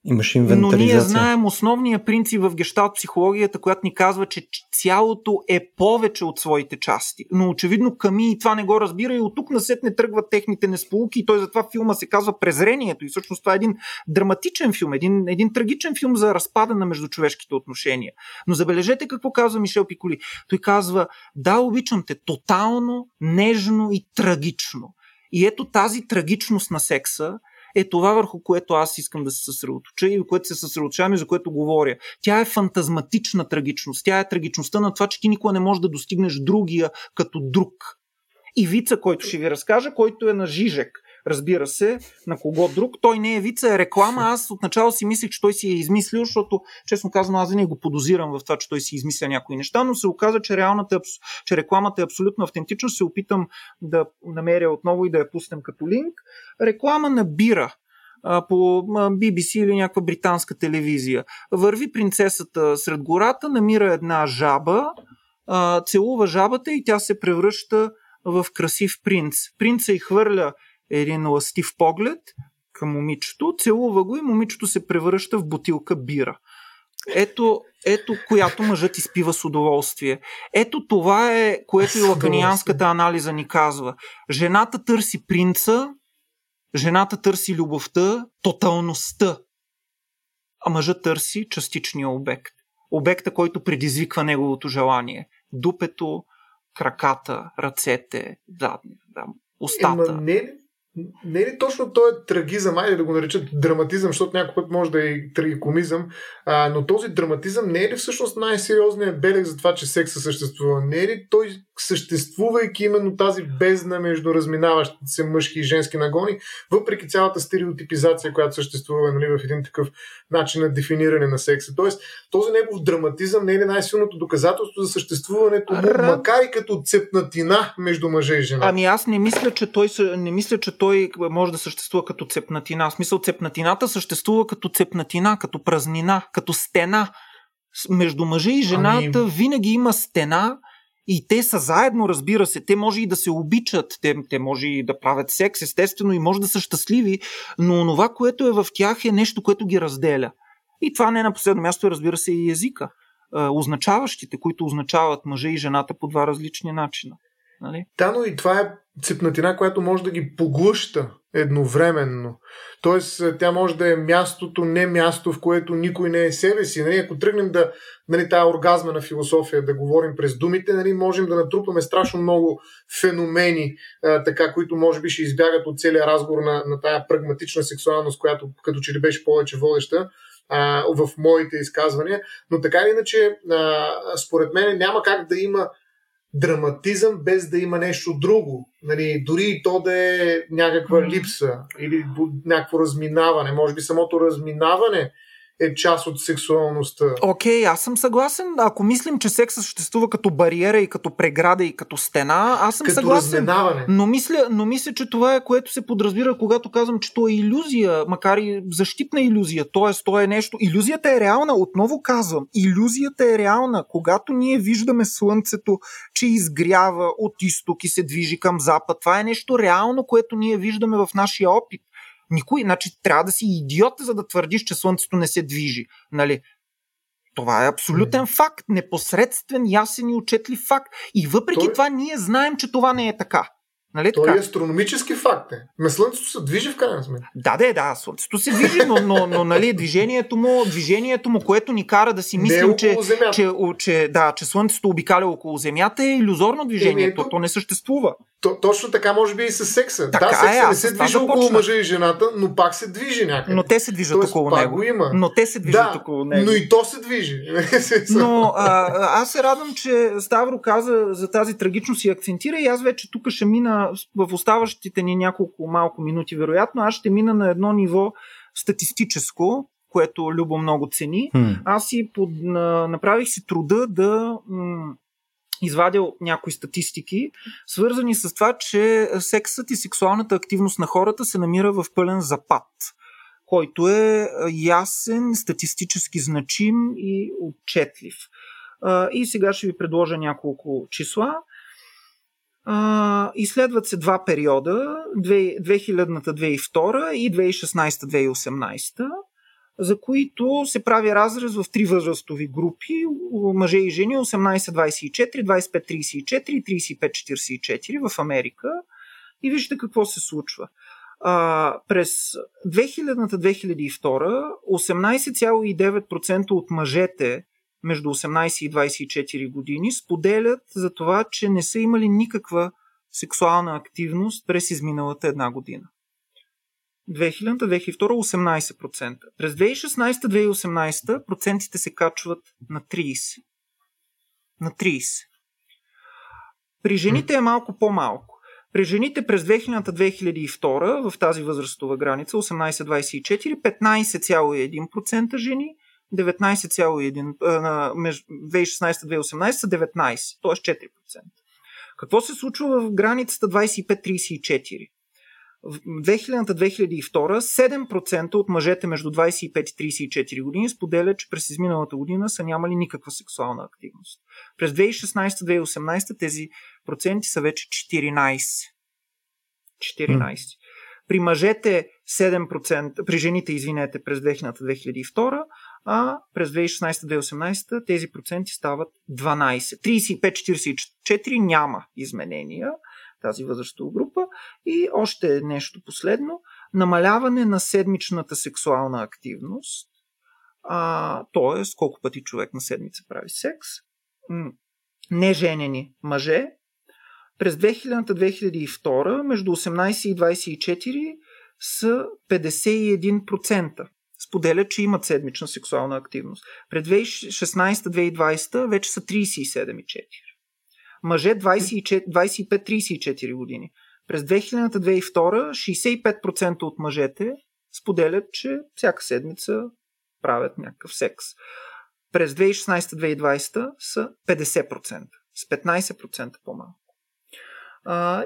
Имаш инвентаризация. Но ние знаем основния принцип в гешталт психологията, която ни казва, че цялото е повече от своите части. Но очевидно Ками и това не го разбира, и от тук насетне тръгват техните несполуки, и той затова филма се казва Презрението. И всъщност това е един драматичен филм, един трагичен филм за разпада на междучовешките отношения. Но забележете какво казва Мишел Пикули. Той казва: "Да, обичам те тотално, нежно и трагично." И ето тази трагичност на секса е това, върху което аз искам да се съсредоточа и което се съсредоточавам и за което говоря. Тя е фантазматична трагичност. Тя е трагичността на това, че ти никога не можеш да достигнеш другия като друг. И вица, който ще ви разкажа, който е на Жижек. Разбира се, на кого друг. Той не е вица, е реклама. Аз отначало си мислех, че той си е измислил, защото, честно казано, аз не го подозирам в това, че той си измисля някои неща, но се оказа, че че рекламата е абсолютно автентична. Се опитам да намеря отново и да я пуснем като линк. Реклама на бира по BBC или някаква британска телевизия. Върви принцесата сред гората, намира една жаба, целува жабата и тя се превръща в красив принц. Принца й хвърля един лъстив поглед към момичето, целува го и момичето се превръща в бутилка бира. Ето която мъжът изпива с удоволствие. Ето това е, което и лаканианската анализа ни казва. Жената търси принца, жената търси любовта, тоталността, а мъжът търси частичния обект. Обекта, който предизвиква неговото желание. Дупето, краката, ръцете, устата. не е ли точно този трагизъм, айде да го наричат драматизъм, защото някой път може да е и трагикомизъм, но този драматизъм не е ли всъщност най-сериозният белег за това, че секса съществува? Не е ли той, съществувайки именно тази бездна между разминаващите се мъжки и женски нагони, въпреки цялата стереотипизация, която съществува нали, в един такъв начин на дефиниране на секса? Тоест, този негов драматизъм не е ли най-силното доказателство за съществуването му, макар и като цепнатина между мъже и жена? Ами аз не мисля, че той може да съществува като цепнатина. В смисъл, цепнатината съществува като цепнатина, като празнина, като стена. Между мъже и жената винаги има стена и те са заедно, разбира се. Те може и да се обичат, те може и да правят секс, естествено, и може да са щастливи, но онова, което е в тях е нещо, което ги разделя. И това не е на последно място, разбира се, и езика. Означаващите, които означават мъже и жената по два различни начина. Нали? Да, но и това е цепнатина, която може да ги поглъща едновременно. Тоест, тя може да е мястото, не място, в което никой не е себе си. Нали? Ако тръгнем да нали, тая оргазма на философия, да говорим през думите, нали, можем да натрупаме страшно много феномени, така, които може би ще избягат от целия разговор на тая прагматична сексуалност, която като че ли беше повече водеща в моите изказвания. Но така или иначе, според мен няма как да има драматизъм без да има нещо друго. Нали, дори и то да е някаква липса или някакво разминаване. Може би самото разминаване е част от сексуалността. Окей, аз съм съгласен. Ако мислим, че секса съществува като бариера и като преграда и като стена, аз съм като съгласен. Но мисля, че това е което се подразбира, когато казвам, че то е иллюзия, макар и защитна иллюзия. Тоест, то е нещо. Иллюзията е реална. Отново казвам, иллюзията е реална. Когато ние виждаме слънцето, че изгрява от изток и се движи към запад, това е нещо реално, което ние виждаме в нашия опит. Никой, значи трябва да си идиот, за да твърдиш, че слънцето не се движи. Нали? Това е абсолютен факт, непосредствен, ясен и отчетлив факт. И въпреки това ние знаем, че това не е така. Нали, той е астрономически факт. На слънцето се движи в крайна сметка. Да, слънцето се движи, но нали, движението му, което ни кара да си мислим, че слънцето обикаля около земята, е илюзорно движението. То не съществува. Точно така може би и с секса. Така секса не се движи около мъжа и жената, но пак се движи някъде. Но те се движат около него. Но те се движат около него. Но и то се движи. Но аз се радвам, че Ставро каза за тази трагичност и акцентира, и аз вече тук ще мина в оставащите ни няколко малко минути, вероятно, аз ще мина на едно ниво статистическо, което Любо много цени. Аз си направих си труда да извадя някои статистики, свързани с това, че сексът и сексуалната активност на хората се намира в пълен запад, който е ясен, статистически значим и отчетлив. И сега ще ви предложа няколко числа. Изследват се два периода, 2000-2002 и 2016-2018, за които се прави разрез в три възрастови групи, мъже и жени 18-24, 25-34 и 35-44 в Америка. И вижте какво се случва. През 2000-2002 18,9% от мъжете между 18 и 24 години споделят за това, че не са имали никаква сексуална активност през изминалата една година. 2000-2002 18%. През 2016-2018 процентите се качват на 30. На 30. При жените е малко по-малко. При жените през 2000-2002 в тази възрастова граница 18-24 15,1% жени, 19,1 между 2016-2018 са 19, т.е. 4%. Какво се случва в границата 25-34? В 2000-2002 7% от мъжете между 25 и 34 години споделят, че през изминалата година са нямали никаква сексуална активност. През 2016-2018 тези проценти са вече 14. При мъжете 7%, при жените, извинете, през 2000-2002, а през 2016-2018 тези проценти стават 12. 35-44 няма изменения тази възрастова група. И още нещо последно. Намаляване на седмичната сексуална активност, т.е. колко пъти човек на седмица прави секс, неженени мъже, През 2000-2002 между 18 и 24 са 51%. Споделят, че имат седмична сексуална активност. През 2016-2020 вече са 37,4%. Мъже 25-34 години. През 2000-2002 65% от мъжете споделят, че всяка седмица правят някакъв секс. През 2016-2020 са 50%. С 15% по-малко.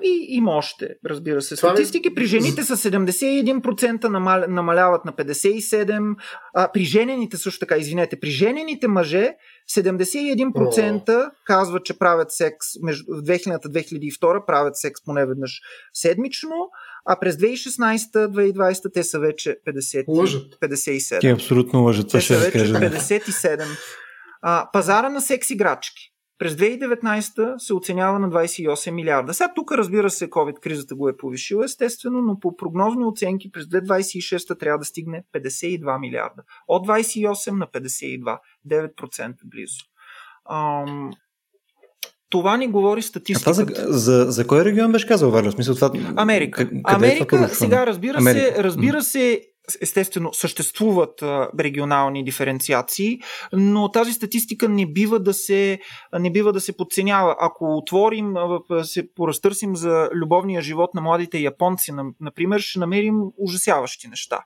И има още, разбира се, статистики. При жените са 71% намаляват на 57%. При женените също така, извинете, при женените мъже 71% казват, че правят секс между 2000-2002 правят секс поне веднъж седмично, а през 2016-2020 те са вече 57%. Те абсолютно лъжат. Те са вече 57%. Пазара на секс играчки. През 2019 се оценява на 28 милиарда. Сега тук, разбира се, COVID-кризата го е повишила, естествено, но по прогнозни оценки през 2026 трябва да стигне 52 милиарда. От 28 на 52. 9% близо. Това ни говори статистиката. За кой регион беше казал, Валя? В смисъл, това... Америка. Америка, сега разбира се, естествено, съществуват регионални диференциации, но тази статистика не бива да се подценява. Ако отворим, се поразтърсим за любовния живот на младите японци, например, ще намерим ужасяващи неща.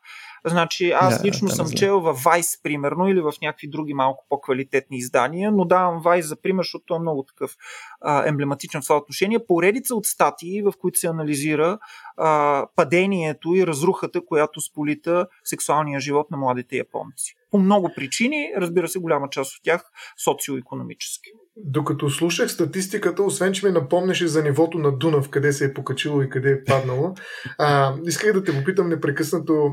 Значи, аз лично съм чел във Vice, примерно, или в някакви други малко по-квалитетни издания, но давам Vice за пример, защото той е много такъв емблематичен в това отношение. Поредица от статии, в които се анализира падението и разрухата, която сполита сексуалния живот на младите японци. По много причини, разбира се, голяма част от тях социоекономически. Докато слушах статистиката, освен че ми напомняше за нивото на Дунав, къде се е покачило и къде е паднало, исках да те попитам непрекъснато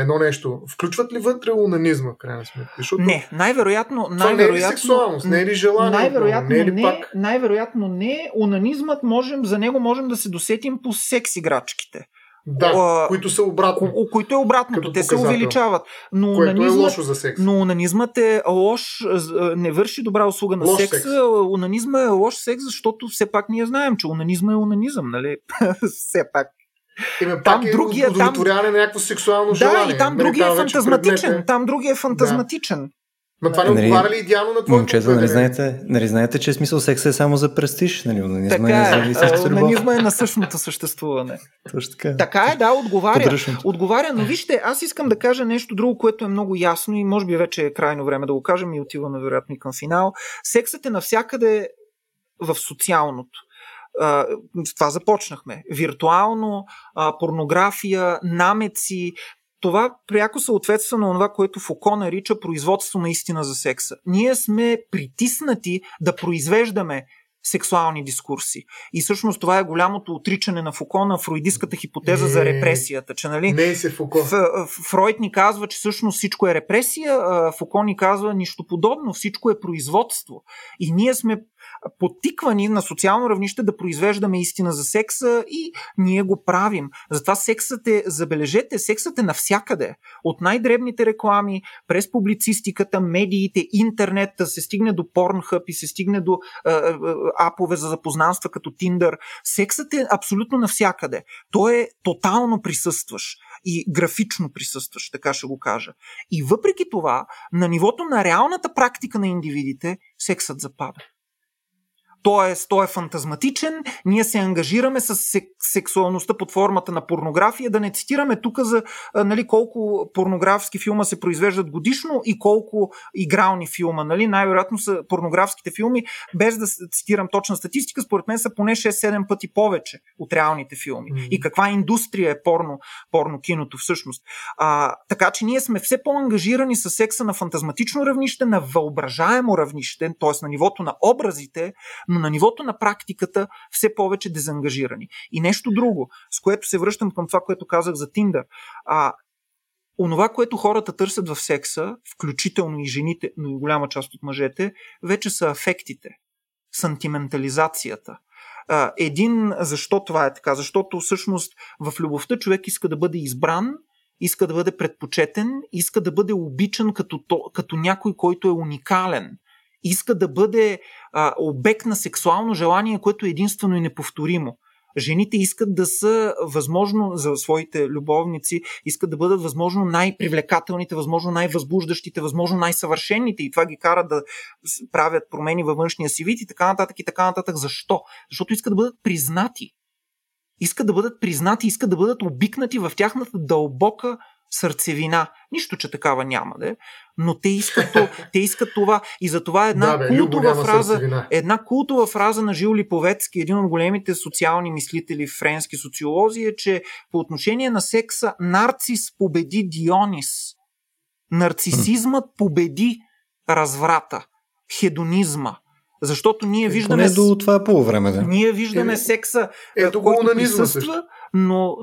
едно нещо. Включват ли вътре лунанизма, в крайна сметка? Защото... Не, най-вероятно не е ли сексуалност, не е ли желание? Най-вероятно не. Лунанизмът, за него можем да се досетим по секс-играчките. Да, които са обратно. Които е обратното, те се увеличават. Но което е лошо за секса. Но онанизмът е лош, не върши добра услуга на секса. Онанизмът е лош секс, защото все пак ние знаем, че онанизмът е онанизъм, нали? Все пак. Там другия е удовлетворяване на някакво сексуално желание. Да, и там другия е фантазматичен. Но това не отговаря ли идеално на твоето? Момчета, нали знаете, че смисъл секса е само за престиж? Нали? Онанизма е на същото съществуване. Така е, да, отговаря. Но вижте, аз искам да кажа нещо друго, което е много ясно и може би вече е крайно време да го кажем и отиваме вероятно и към финал. Сексът е навсякъде в социалното. Това започнахме. Виртуално, порнография, намеци. Това пряко съответства на това, което Фуко нарича производство на истина за секса. Ние сме притиснати да произвеждаме сексуални дискурси. И всъщност това е голямото отричане на Фуко на фройдистката хипотеза за репресията. Че, нали, не се Фуко. Фройд ни казва, че всъщност всичко е репресия, Фуко ни казва нищо подобно, всичко е производство. И ние сме подтиквани на социално равнище да произвеждаме истина за секса и ние го правим. Затова сексът е, забележете, сексът е навсякъде. От най-дребните реклами, през публицистиката, медиите, интернет, се стигне до Pornhub и се стигне до апове за запознанства като Tinder. Сексът е абсолютно навсякъде. Той е тотално присъстващ и графично присъстващ, така ще го кажа. И въпреки това, на нивото на реалната практика на индивидите, сексът запада. Тоест, той е фантазматичен, ние се ангажираме с сексуалността под формата на порнография, да не цитираме тук за нали, колко порнографски филма се произвеждат годишно и колко игрални филма. Нали? Най-вероятно са порнографските филми, без да цитирам точна статистика, според мен са поне 6-7 пъти повече от реалните филми. И каква индустрия е порнокиното всъщност. Така че ние сме все по-ангажирани с секса на фантазматично равнище, на въображаемо равнище, т.е. на нивото на образите, но на нивото на практиката все повече дезангажирани. И нещо друго, с което се връщам към това, което казах за Tinder. Онова, което хората търсят в секса, включително и жените, но и голяма част от мъжете, вече са афектите, сантиментализацията. Защо това е така? Защото всъщност в любовта човек иска да бъде избран, иска да бъде предпочетен, иска да бъде обичан като някой, който е уникален. иска да бъде обект на сексуално желание, което е единствено и неповторимо. Жените искат да са възможно за своите любовници, искат да бъдат възможно най-привлекателните, възможно най-възбуждащите, възможно най-съвършените, и това ги кара да правят промени във външния си вид и така нататък и така нататък. Защо? Защото искат да бъдат признати. Искат да бъдат признати, искат да бъдат обикнати в тяхната дълбока сърцевина. Нищо, че такава няма, де. Но те искат това. И затова една култова фраза на Жил Липовецки, един от големите социални мислители, френски социолози, е, че по отношение на секса нарцис победи Дионис. Нарцисизмът победи разврата, хедонизма. Защото ние виждаме... Поне до това полувреме, да. Ние виждаме секса, който присъства, но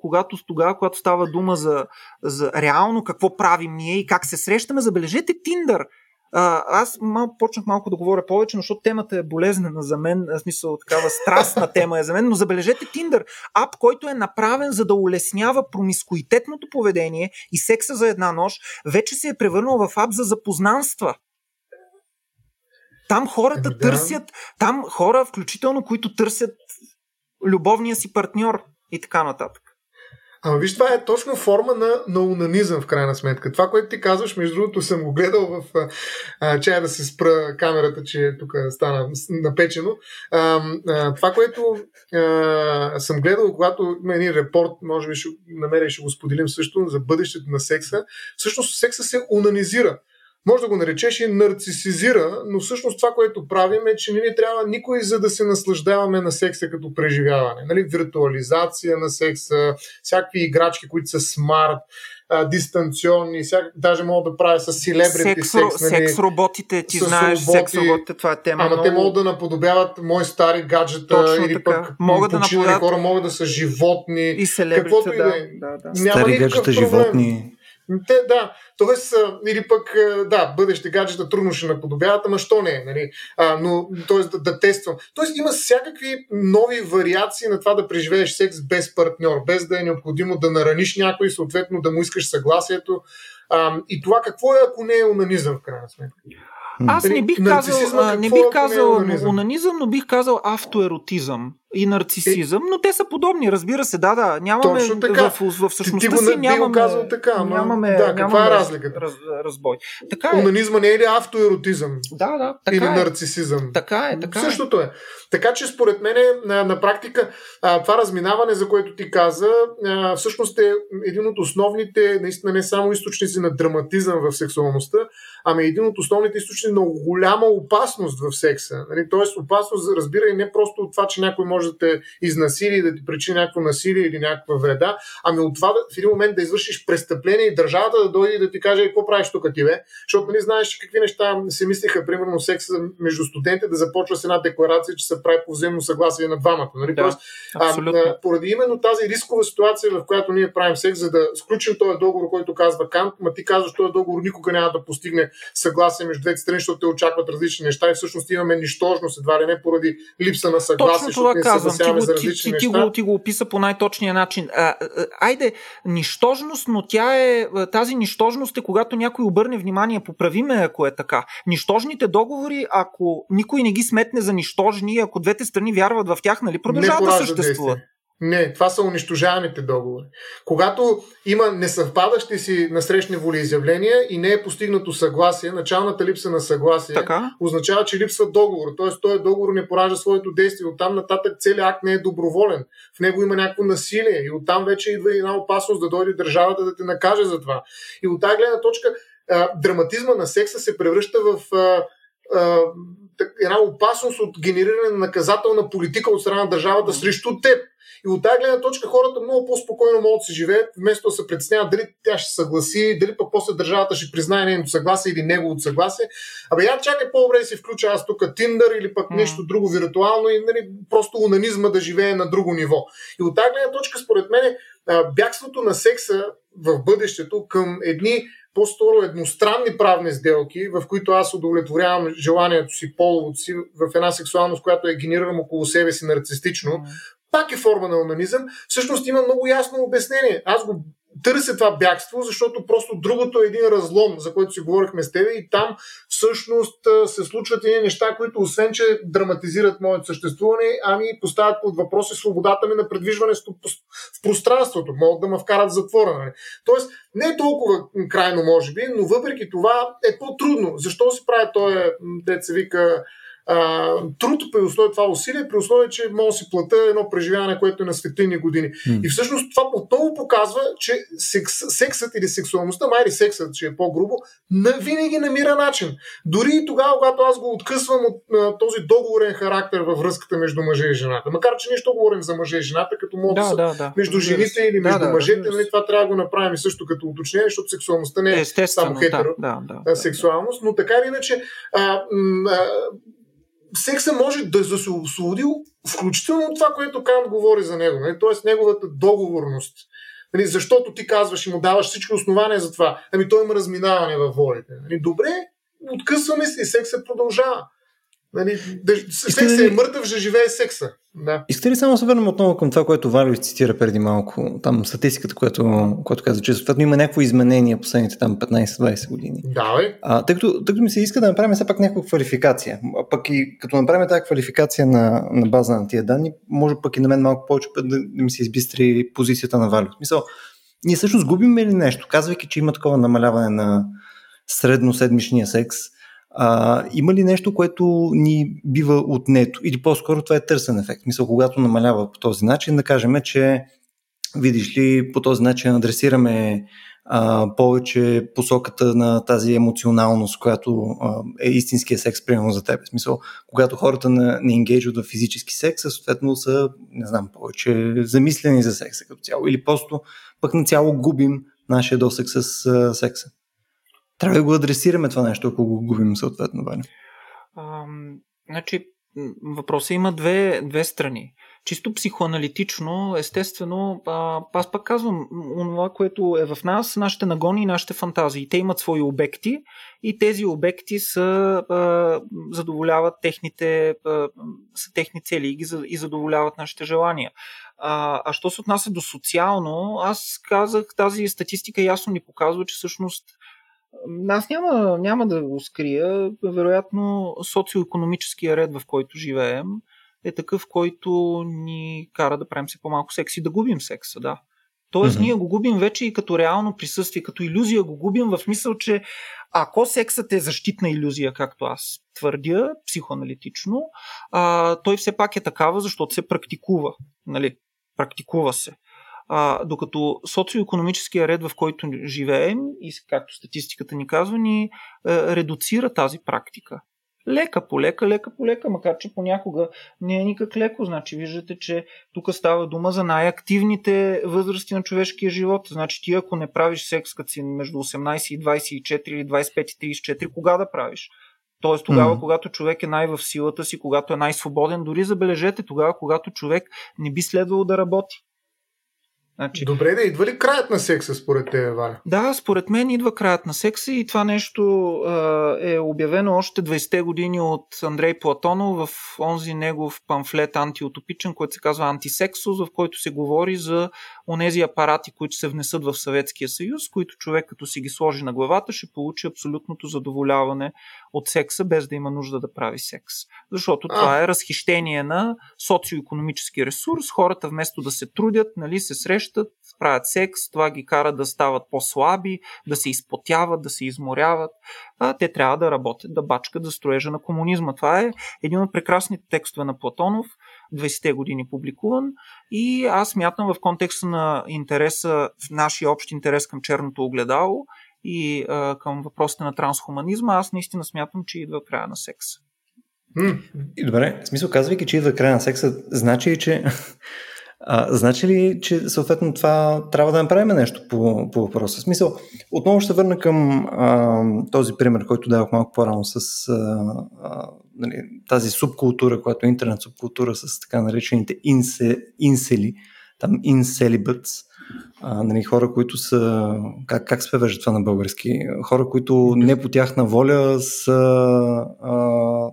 когато става дума за реално какво правим ние и как се срещаме, забележете Tinder. Аз почнах малко да говоря повече, защото темата е болезнена за мен, в смисъл такава страстна тема е за мен, но забележете Tinder, ап, който е направен за да улеснява промискуитетното поведение и секса за една нощ, вече се е превърнал в ап за запознанства. Там хората търсят, там хора, включително, които търсят любовния си партньор и така нататък. Ама виж, това е точно форма на унанизъм, в крайна сметка. Това, което ти казваш, между другото, съм го гледал в... чая да се спра камерата, че тук стана напечено. Това, което съм гледал, когато има един репорт, може би ще намеря и ще го споделим също, за бъдещето на секса. Всъщност секса се унанизира. Може да го наречеш и нарцисизира, но всъщност това, което правим, е, че не ни трябва никой, за да се наслаждаваме на секса като преживяване. Нали? Виртуализация на секса, всякакви играчки, които са смарт, дистанционни, даже могат да правят с селебрити секс. Нали? Секс-роботите, ти знаеш, секс-роботите, това е тема. Ама те могат да наподобяват мои стари гаджета. Точно или пък починали хора, могат да са животни. И селебрити, да. Стари гаджета, животни... Те, да, тоест, или пък, да, бъдещи гаджета трудно ще наподобяват, ама що не е, нали? Но, тоест, да тествам. Тоест, има всякакви нови вариации на това да преживееш секс без партньор, без да е необходимо да нараниш някой, съответно да му искаш съгласието. И това какво е, ако не е унанизъм, в крайна сметка? Аз не бих казал, унанизъм, но бих казал автоеротизъм и нарцисизъм, но те са подобни, разбира се, да, нямаме в същността ти си, нямаме разликата? Разбой. Така е. Унанизма не е ли автоеротизъм? Да, така или нарцисизъм? Така е. Същото е. Така че според мен на практика това разминаване, за което ти каза, всъщност е един от основните, наистина не само източници на драматизъм в сексуалността, ами един от основните източници на голяма опасност в секса. Тоест опасност, разбира, и не просто от това, че някой може да те изнасили, да ти причини някакво насилие или някаква вреда, ами от това в един момент да извършиш престъпление и държавата да дойде и да ти каже: какво правиш тук, ти бе? Защото не знаеш какви неща се мислиха, примерно секса между студентите, да започва с една декларация, че се прави по взаимно съгласие на двамата. Нали? Да, тоест, поради именно тази рискова ситуация, в която ние правим секс, за да сключим този договор, който казва Кант, ма ти казваш, този договор никога няма да постигне съгласие между двете страни, защото те очакват различни неща и всъщност имаме нищожност, едва ли не, поради липса на съгласие. Точно това казвам. Ти го описа по най-точния начин. Айде, нищожност, но тази нищожност е, когато някой обърне внимание, поправи ме, ако е така. Нищожните договори, ако никой не ги сметне за нищожни, ако двете страни вярват в тях, нали, продължават да съществуват. Не, това са унищожаемите договори. Когато има несъвпадащи си насрещни волеизявления и не е постигнато съгласие, началната липса на съгласие означава, че липсва договор. Тоест, този договор не поражда своето действие. Оттам нататък целият акт не е доброволен. В него има някакво насилие и оттам вече идва една опасност да дойде държавата да те накаже за това. И от тази гледна точка драматизма на секса се превръща в... една опасност от генериране на наказателна политика от страна на държавата срещу теб. И от тази гледна точка хората много по-спокойно могат да се живеят, вместо да се притесняват дали тя ще съгласи, дали пък после държавата ще признае нейното съгласие или неговото съгласие. Абе, я чакай, по-добре да се включа аз тук Tinder или пък нещо друго виртуално и, нали, просто унанизма да живее на друго ниво. И от тази гледна точка, според мен, бягството на секса в бъдещето към едни по-скоро едностранни правни сделки, в които аз удовлетворявам желанието си, половото си, в една сексуалност, която я генерирам около себе си нарцистично, пак е форма на унанизъм, всъщност има много ясно обяснение. Аз го търся това бягство, защото просто другото е един разлом, за който си говорихме с тебе, и там всъщност се случват едни неща, които освен, че драматизират моето съществуване, ами поставят под въпрос и свободата ми на предвижване в пространството. Могат да ме вкарат в затвора. Нали? Тоест, не е толкова крайно, може би, но въпреки това е по-трудно. Защо се прави този, дет се вика, труд при условие това усилие, при условие, че мога да си плата едно преживяване, което е на светлини години. И всъщност това отново показва, че сексът или сексуалността, майри сексът, че е по-грубо, навинаги намира начин. Дори и тогава, когато аз го откъсвам от този договорен характер във връзката между мъже и жената. Макар че нищо говорим за мъже и жената, като могат да са между жените или между мъжете, нали, това трябва да го направим и също като уточнение, защото сексуалността не е само хетеросексуалност, но така или иначе секса може да се освободи включително от това, което Кант говори за него, нали? Т.е. неговата договорност. Нали? Защото ти казваш и му даваш всички основания за това. Ами той има разминаване във волите. Нали? Добре, откъсваме се и секса продължава. Нали? Секса е мъртъв, ще живее секса. Да. Искате ли само се върнем отново към това, което Валю цитира преди малко, там статистиката, която каза, че съответно има някакво изменение последните там 15-20 години. Да, тъй като ми се иска да направим все пак някаква квалификация. Пък и като направим тази квалификация на база на тия данни, може пък и на мен малко повече път да ми се избистри позицията на Валю. В смисъл, ние всъщност губим ли нещо, казвайки, че има такова намаляване на средноседмичния секс? Има ли нещо, което ни бива отнето? Или по-скоро това е търсен ефект. Мисля, когато намалява по този начин, да кажем, че видиш ли, по този начин адресираме повече посоката на тази емоционалност, която е истинския секс, примерно за теб. В смисъл, когато хората не енгейджват в физически секс, съответно са, не знам, повече замислени за секса като цяло. Или просто пък на цяло губим нашия досек с секса. Трябва да го адресираме това нещо, ако го губим съответно, Ваня. Значи, въпросът има две страни. Чисто психоаналитично, естествено, аз пак казвам, това, което е в нас, нашите нагони и нашите фантазии. Те имат свои обекти и тези обекти задоволяват техни цели и задоволяват нашите желания. А що се отнася до социално, аз казах, тази статистика ясно ни показва, че всъщност аз няма да го скрия. Вероятно, социоекономическия ред, в който живеем, е такъв, който ни кара да правим се по-малко секс и да губим секса, да. Тоест, ние го губим вече и като реално присъствие, като илюзия го губим, в смисъл, че ако сексът е защитна илюзия, както аз твърдя, психоаналитично, той все пак е такава, защото се практикува. Нали? Практикува се. Докато социоекономическия ред, в който живеем, и както статистиката ни казва, ни редуцира тази практика. Лека по лека, макар че понякога не е никак леко. Значи, виждате, че тук става дума за най-активните възрасти на човешкия живот. Значи, ти ако не правиш секс, като си между 18 и 24 или 25 и 34, кога да правиш? Тоест тогава, когато човек е най-в силата си, когато е най-свободен, дори забележете тогава, когато човек не би следвало да работи. Значи... Добре, да идва ли краят на секса според тебе, Валя? Да, според мен идва краят на секса и това нещо е обявено още 20-те години от Андрей Платонов в онзи негов памфлет антиутопичен, който се казва Антисексус, в който се говори за онези апарати, които се внесат в Съветския съюз, които човек като си ги сложи на главата, ще получи абсолютното задоволяване от секса, без да има нужда да прави секс. Защото това е разхищение на социоекономически ресурс. Хората вместо да се трудят, нали, се срещат, правят секс, това ги кара да стават по-слаби, да се изпотяват, да се изморяват. Те трябва да работят, да бачкат за строежа на комунизма. Това е един от прекрасните текстове на Платонов, 20-те години публикуван, и аз смятам в контекста на интереса, в нашия общ интерес към черното огледало и към въпросите на трансхуманизма, аз наистина смятам, че идва края на секса. И добре, в смисъл, казвайки, че идва края на секса, значи ли, че съответно това трябва да направим нещо по въпроса? В смисъл, отново ще върна към този пример, който давах малко по-рано с нали, тази субкултура, която е интернет субкултура с така наречените инсели, там инселибътс, нали, хора, които са, как се превежда това на български, хора, които не по тяхна воля са,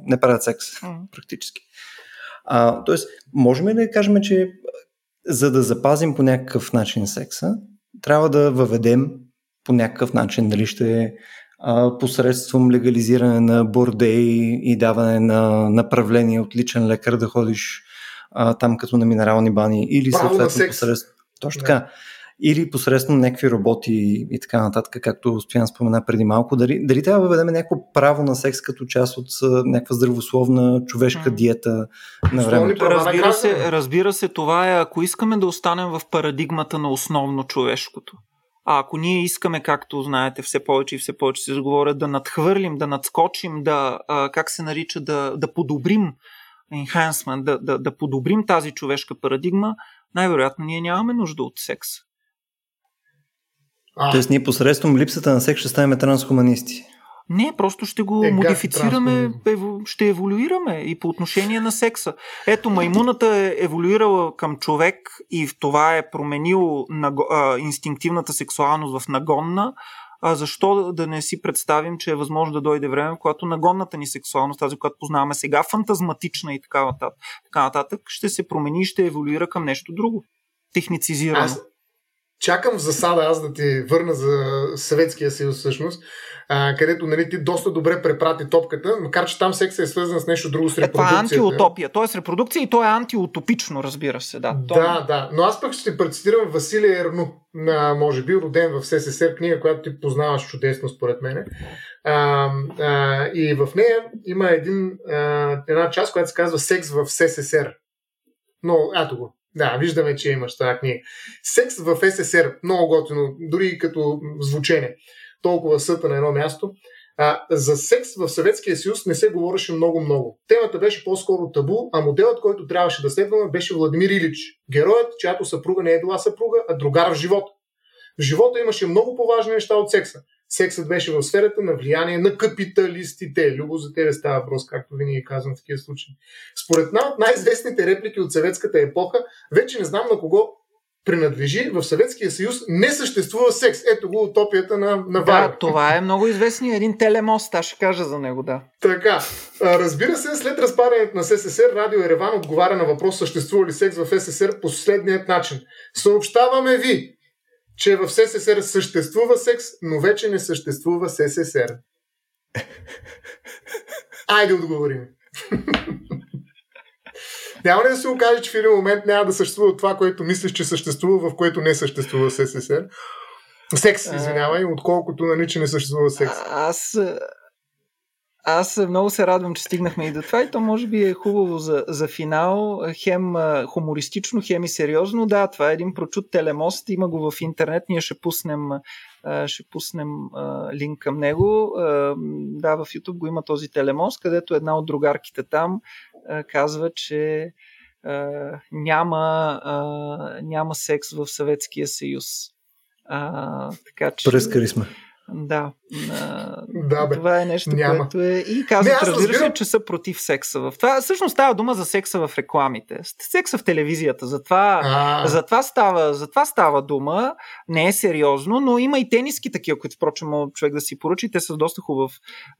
не правят секс, практически. Тоест, можем ли да кажем, че за да запазим по някакъв начин секса, трябва да въведем по някакъв начин, дали ще е посредством легализиране на бордеи и даване на направление от личен лекар да ходиш там като на минерални бани, или съответно посредством... Точно така. Или посредством някакви роботи и така нататък, както Стоян спомена преди малко. Дали трябва да въведем някакво право на секс като част от някаква здравословна човешка диета на времето? Разбира се, това е, ако искаме да останем в парадигмата на основно човешкото. А ако ние искаме, както знаете, все повече и все повече се говорят, да надхвърлим, да надскочим, да подобрим enhancement, да подобрим тази човешка парадигма, най-вероятно ние нямаме нужда от секс. Тоест ние посредством липсата на секс ще ставаме трансхуманисти. Не, просто ще го модифицираме, ще еволюираме и по отношение на секса. Ето, маймуната е еволюирала към човек и в това е променило инстинктивната сексуалност в нагонна. А защо да не си представим, че е възможно да дойде време, когато нагонната ни сексуалност, тази, която познаваме сега, фантазматична и така нататък, ще се промени и ще еволюира към нещо друго. Техницизирано. Чакам в засада аз да ти върна за Съветския съюз всъщност, където нали, ти доста добре препрати топката, макар че там секса е свързан с нещо друго с репродукцията. Това е антиутопия, т.е. репродукция и то е антиутопично, разбира се. Да, да. Но аз пък ще ти прецитирам Василий Ерну, може би роден в СССР, книга, която ти познаваш чудесно според мене. И в нея има една част, която се казва «Секс в СССР». Но ето го. Да, виждаме, че имаш тази книга. Секс в СССР, много готино, дори и като звучене. Толкова съта на едно място. За секс в Съветския съюз не се говореше много-много. Темата беше по-скоро табу, а моделът, който трябваше да следваме, беше Владимир Илич. Героят, чиято съпруга не е била съпруга, а другар в живота. В живота имаше много по-важни неща от секса. Сексът беше в сферата на влияние на капиталистите. Любо, за тебе става въпрос, както винаги казвам в такива случаи. Според една от най-известните реплики от съветската епоха, вече не знам на кого принадлежи, в Съветския съюз не съществува секс. Ето го утопията на Варя. Да, това е много известен един телемост, аз ще кажа за него, да. Така, разбира се, след разпадането на СССР, Радио Ереван отговаря на въпрос съществува ли секс в СССР по следният начин. Съобщаваме ви, че в СССР съществува секс, но вече не съществува СССР. Айде отговорим. Няма ли да се окаже, че в един момент няма да съществува това, което мислиш, че съществува, в което не съществува СССР? Секс, извинявай, отколкото че не съществува секс. Аз много се радвам, че стигнахме и до това и то може би е хубаво за финал, хем хумористично, хем и сериозно. Да, това е един прочут телемост, има го в интернет, ние ще пуснем линк към него. Да, в YouTube го има този телемост, където една от другарките там казва, че няма секс в Съветския съюз. Така че... Прескари сме. Да, това е нещо, което е... И казват, разбира се, че са против секса. Това всъщност става дума за секса в рекламите. Секса в телевизията. За това става дума. Не е сериозно, но има и тениски такива, които впрочем може човек да си поръчи. Те са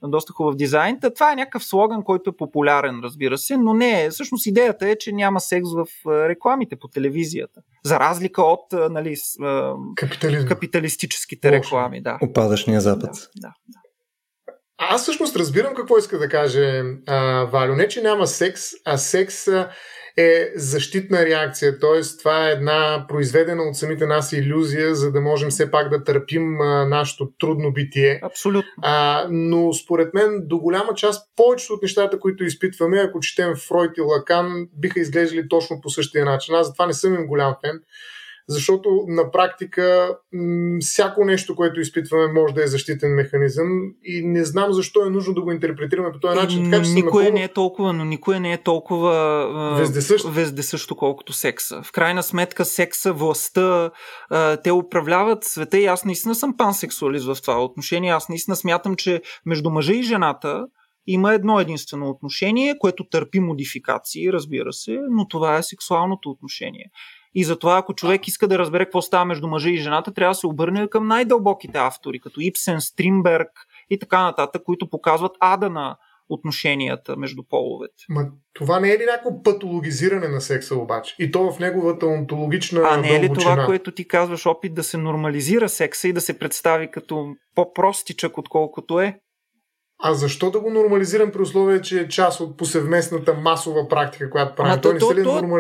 доста хубав дизайн. Това е някакъв слоган, който е популярен, разбира се, но не е. Всъщност идеята е, че няма секс в рекламите по телевизията. За разлика от капиталистическите реклами. Да. Опадъчния Запад. Да. Аз всъщност разбирам какво иска да каже Валю. Не, че няма секс, а секс е защитна реакция. Т.е. това е една произведена от самите нас илюзия, за да можем все пак да търпим нашето трудно битие. Абсолютно. Но според мен до голяма част, повечето от нещата, които изпитваме, ако четем Фройд и Лакан, биха изглеждали точно по същия начин. Аз затова не съм им голям фен. Защото на практика всяко нещо, което изпитваме, може да е защитен механизъм и не знам защо е нужно да го интерпретираме по този начин. Никое не е толкова вездесъщо, колкото секса. В крайна сметка секса, властта, те управляват света и аз наистина съм пансексуалист в това отношение. Аз наистина смятам, че между мъжа и жената има едно единствено отношение, което търпи модификации, разбира се, но това е сексуалното отношение. И затова, ако човек иска да разбере какво става между мъжа и жената, трябва да се обърне към най-дълбоките автори, като Ипсен, Стримберг и така нататък, които показват ада на отношенията между половете. Ма това не е ли някакво патологизиране на секса обаче? И то в неговата онтологична дълбочина. А не е ли това, което ти казваш, опит да се нормализира секса и да се представи като по-простичък, отколкото е? А защо да го нормализирам при условие, че е част от посъвместната масова практика, която правим?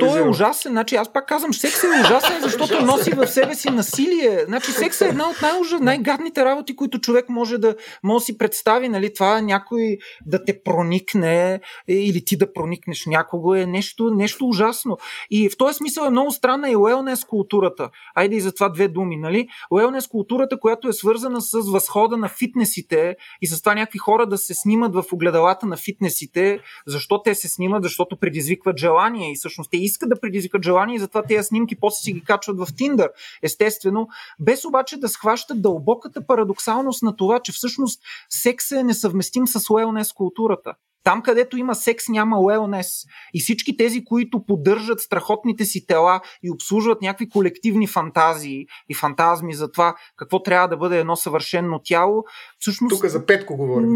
То е ужасен. Значи, аз пак казвам, секса е ужасен, защото носи в себе си насилие. Значи, секса е една от най-гадните работи, които човек може да си представи. Нали? Това някой да те проникне или ти да проникнеш някого е нещо ужасно. И в този смисъл е много странна и уелнес културата. Айде и за това две думи. Нали? Уелнес културата, която е свързана с възхода на фитнесите и с това някакви хора да се снимат в огледалата на фитнесите. Защо те се снимат? Защото предизвикват желание и всъщност те искат да предизвикат желание и затова тези снимки после си ги качват в Tinder, естествено, без обаче да схващат дълбоката парадоксалност на това, че всъщност секс е несъвместим с уелнес културата. Там, където има секс, няма уелнес. И всички тези, които поддържат страхотните си тела и обслужват някакви колективни фантазии и фантазми за това какво трябва да бъде едно съвършено тяло, всъщност... Тук за Петко говорим.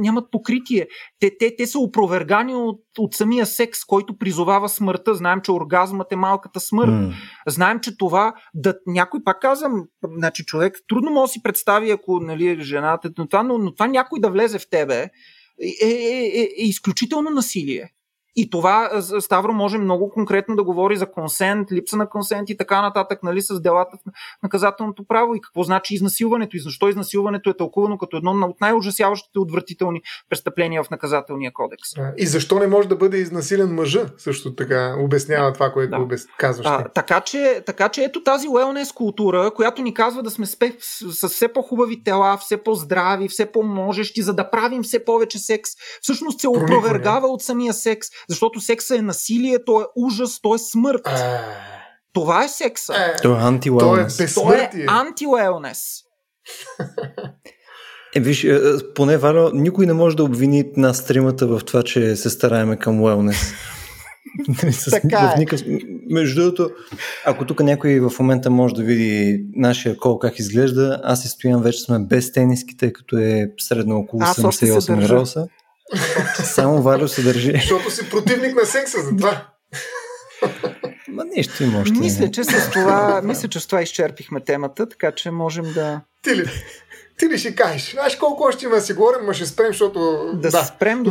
Нямат покритие. Те са опровергани от самия секс, който призовава смъртта. Знаем, че оргазмът е малката смърт. Знаем, че това... Някой, пак казвам, значи човек трудно може да си представи, ако нали, жената... Но това някой да влезе в тебе... Е изключително насилие. И това Ставро може много конкретно да говори за консент, липса на консент и така нататък, нали, с делата в наказателното право и какво значи изнасилването и защо изнасилването е тълкувано като едно от най-ужасяващите отвратителни престъпления в наказателния кодекс. И защо не може да бъде изнасилен мъжа, също така обяснява това, което казваш. Така че ето тази wellness култура, която ни казва да сме с все по-хубави тела, все по-здрави, все по-можещи, за да правим все повече секс, всъщност се опровергава от самия секс. Защото секса е насилие, то е ужас, то е смърт. Това е секса. То е анти-уелнес. То е анти-уелнес. Виж, поне, Валя, никой не може да обвини нас тримата в това, че се стараеме към уелнес. Така е. Между другото, ако тук някой в момента може да види нашия кол как изглежда, аз и Стоян вече сме без тениските, като е средно около 78 градуса. Само Валю се държи. Защото си противник на секса, за това. Ма нещо има още. Мисля, че с това изчерпихме темата, така че можем да... Ти ли ще кажеш? Знаеш колко още има да си говорим, но ще спрем, защото... Да спрем.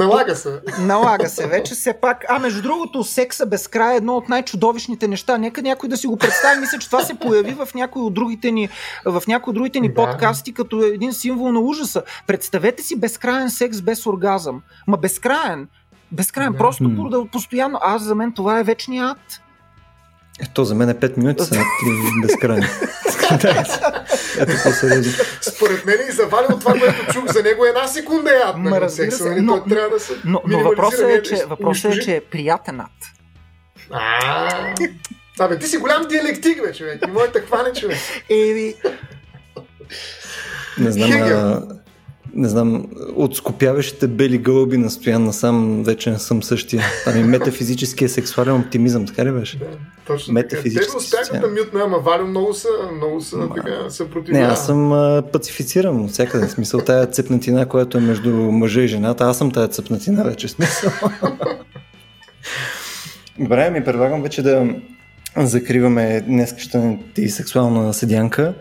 Налага се вече. Все пак. А между другото, секса безкрай е едно от най-чудовищните неща. Нека някой да си го представи. Мисля, че това се появи в някои от другите ни, подкасти като един символ на ужаса. Представете си безкрайен секс без оргазъм. Ма безкрайен. Просто постоянно. Аз за мен това е вечния ад. То за мен е 5 минути са безкрайни. Според мен и завалил това, което чух за него, една секунда е ад. Но въпросът е, че е приятен ад. Ти си голям диалектик, бе, човек. Не може да хване, човек. Не знам, от скопяващите бели гълби на Стоян насам вече не съм същия. Метафизическия сексуален оптимизъм, така ли беше? Да, точно така. Те не успяха да мютна, ама Валю много са така се противява. Не, аз съм пацифициран от всякъде. В смисъл, тая цепнатина, която е между мъжа и жената, аз съм тая цепнатина вече, смисъл. Добре, ми предлагам вече да закриваме днескащата ти сексуална седянка.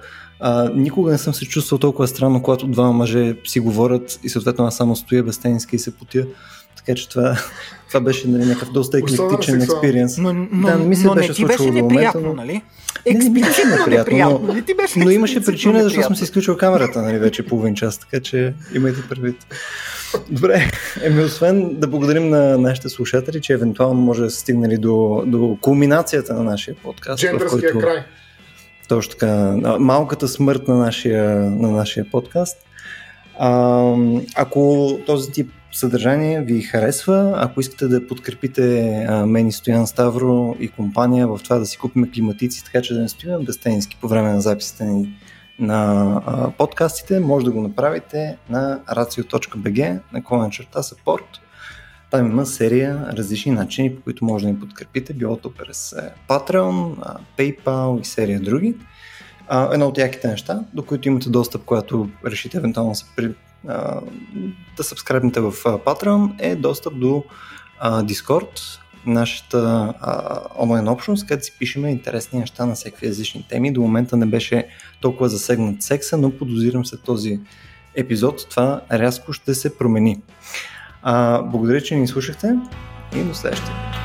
Никога не съм се чувствал толкова странно, когато двама мъже си говорят и съответно аз само стоя без тениски и се потия. Така че това беше някакъв доста еклектичен експириенс. Но не ти беше неприятно, нали? Експлицитно неприятно. Но имаше причина, защото съм си изключил камерата, нали, вече половин час, така че имайте предвид. Добре, освен да благодарим на нашите слушатели, че евентуално може да са стигнали до кулминацията на нашия подкаст. Джендърския край. Точно така, малката смърт на нашия подкаст. Ако този тип съдържание ви харесва, ако искате да подкрепите мен и Стоян Ставро и компания в това да си купим климатици, така че да не стоим без тениски по време на записите ни на подкастите, може да го направите на ratio.bg/support. Там има серия различни начини, по които може да ни подкрепите, било то през Patreon, PayPal и серия други. Едно от яките неща, до които имате достъп, когато решите евентуално се да събскрайбнете в Patreon, е достъп до Discord, нашата онлайн общност, където си пишем интересни неща на всеки езични теми. До момента не беше толкова засегнат секса, но подозирам се този епизод. Това рязко ще се промени. Благодаря, че ни слушахте и до следващия.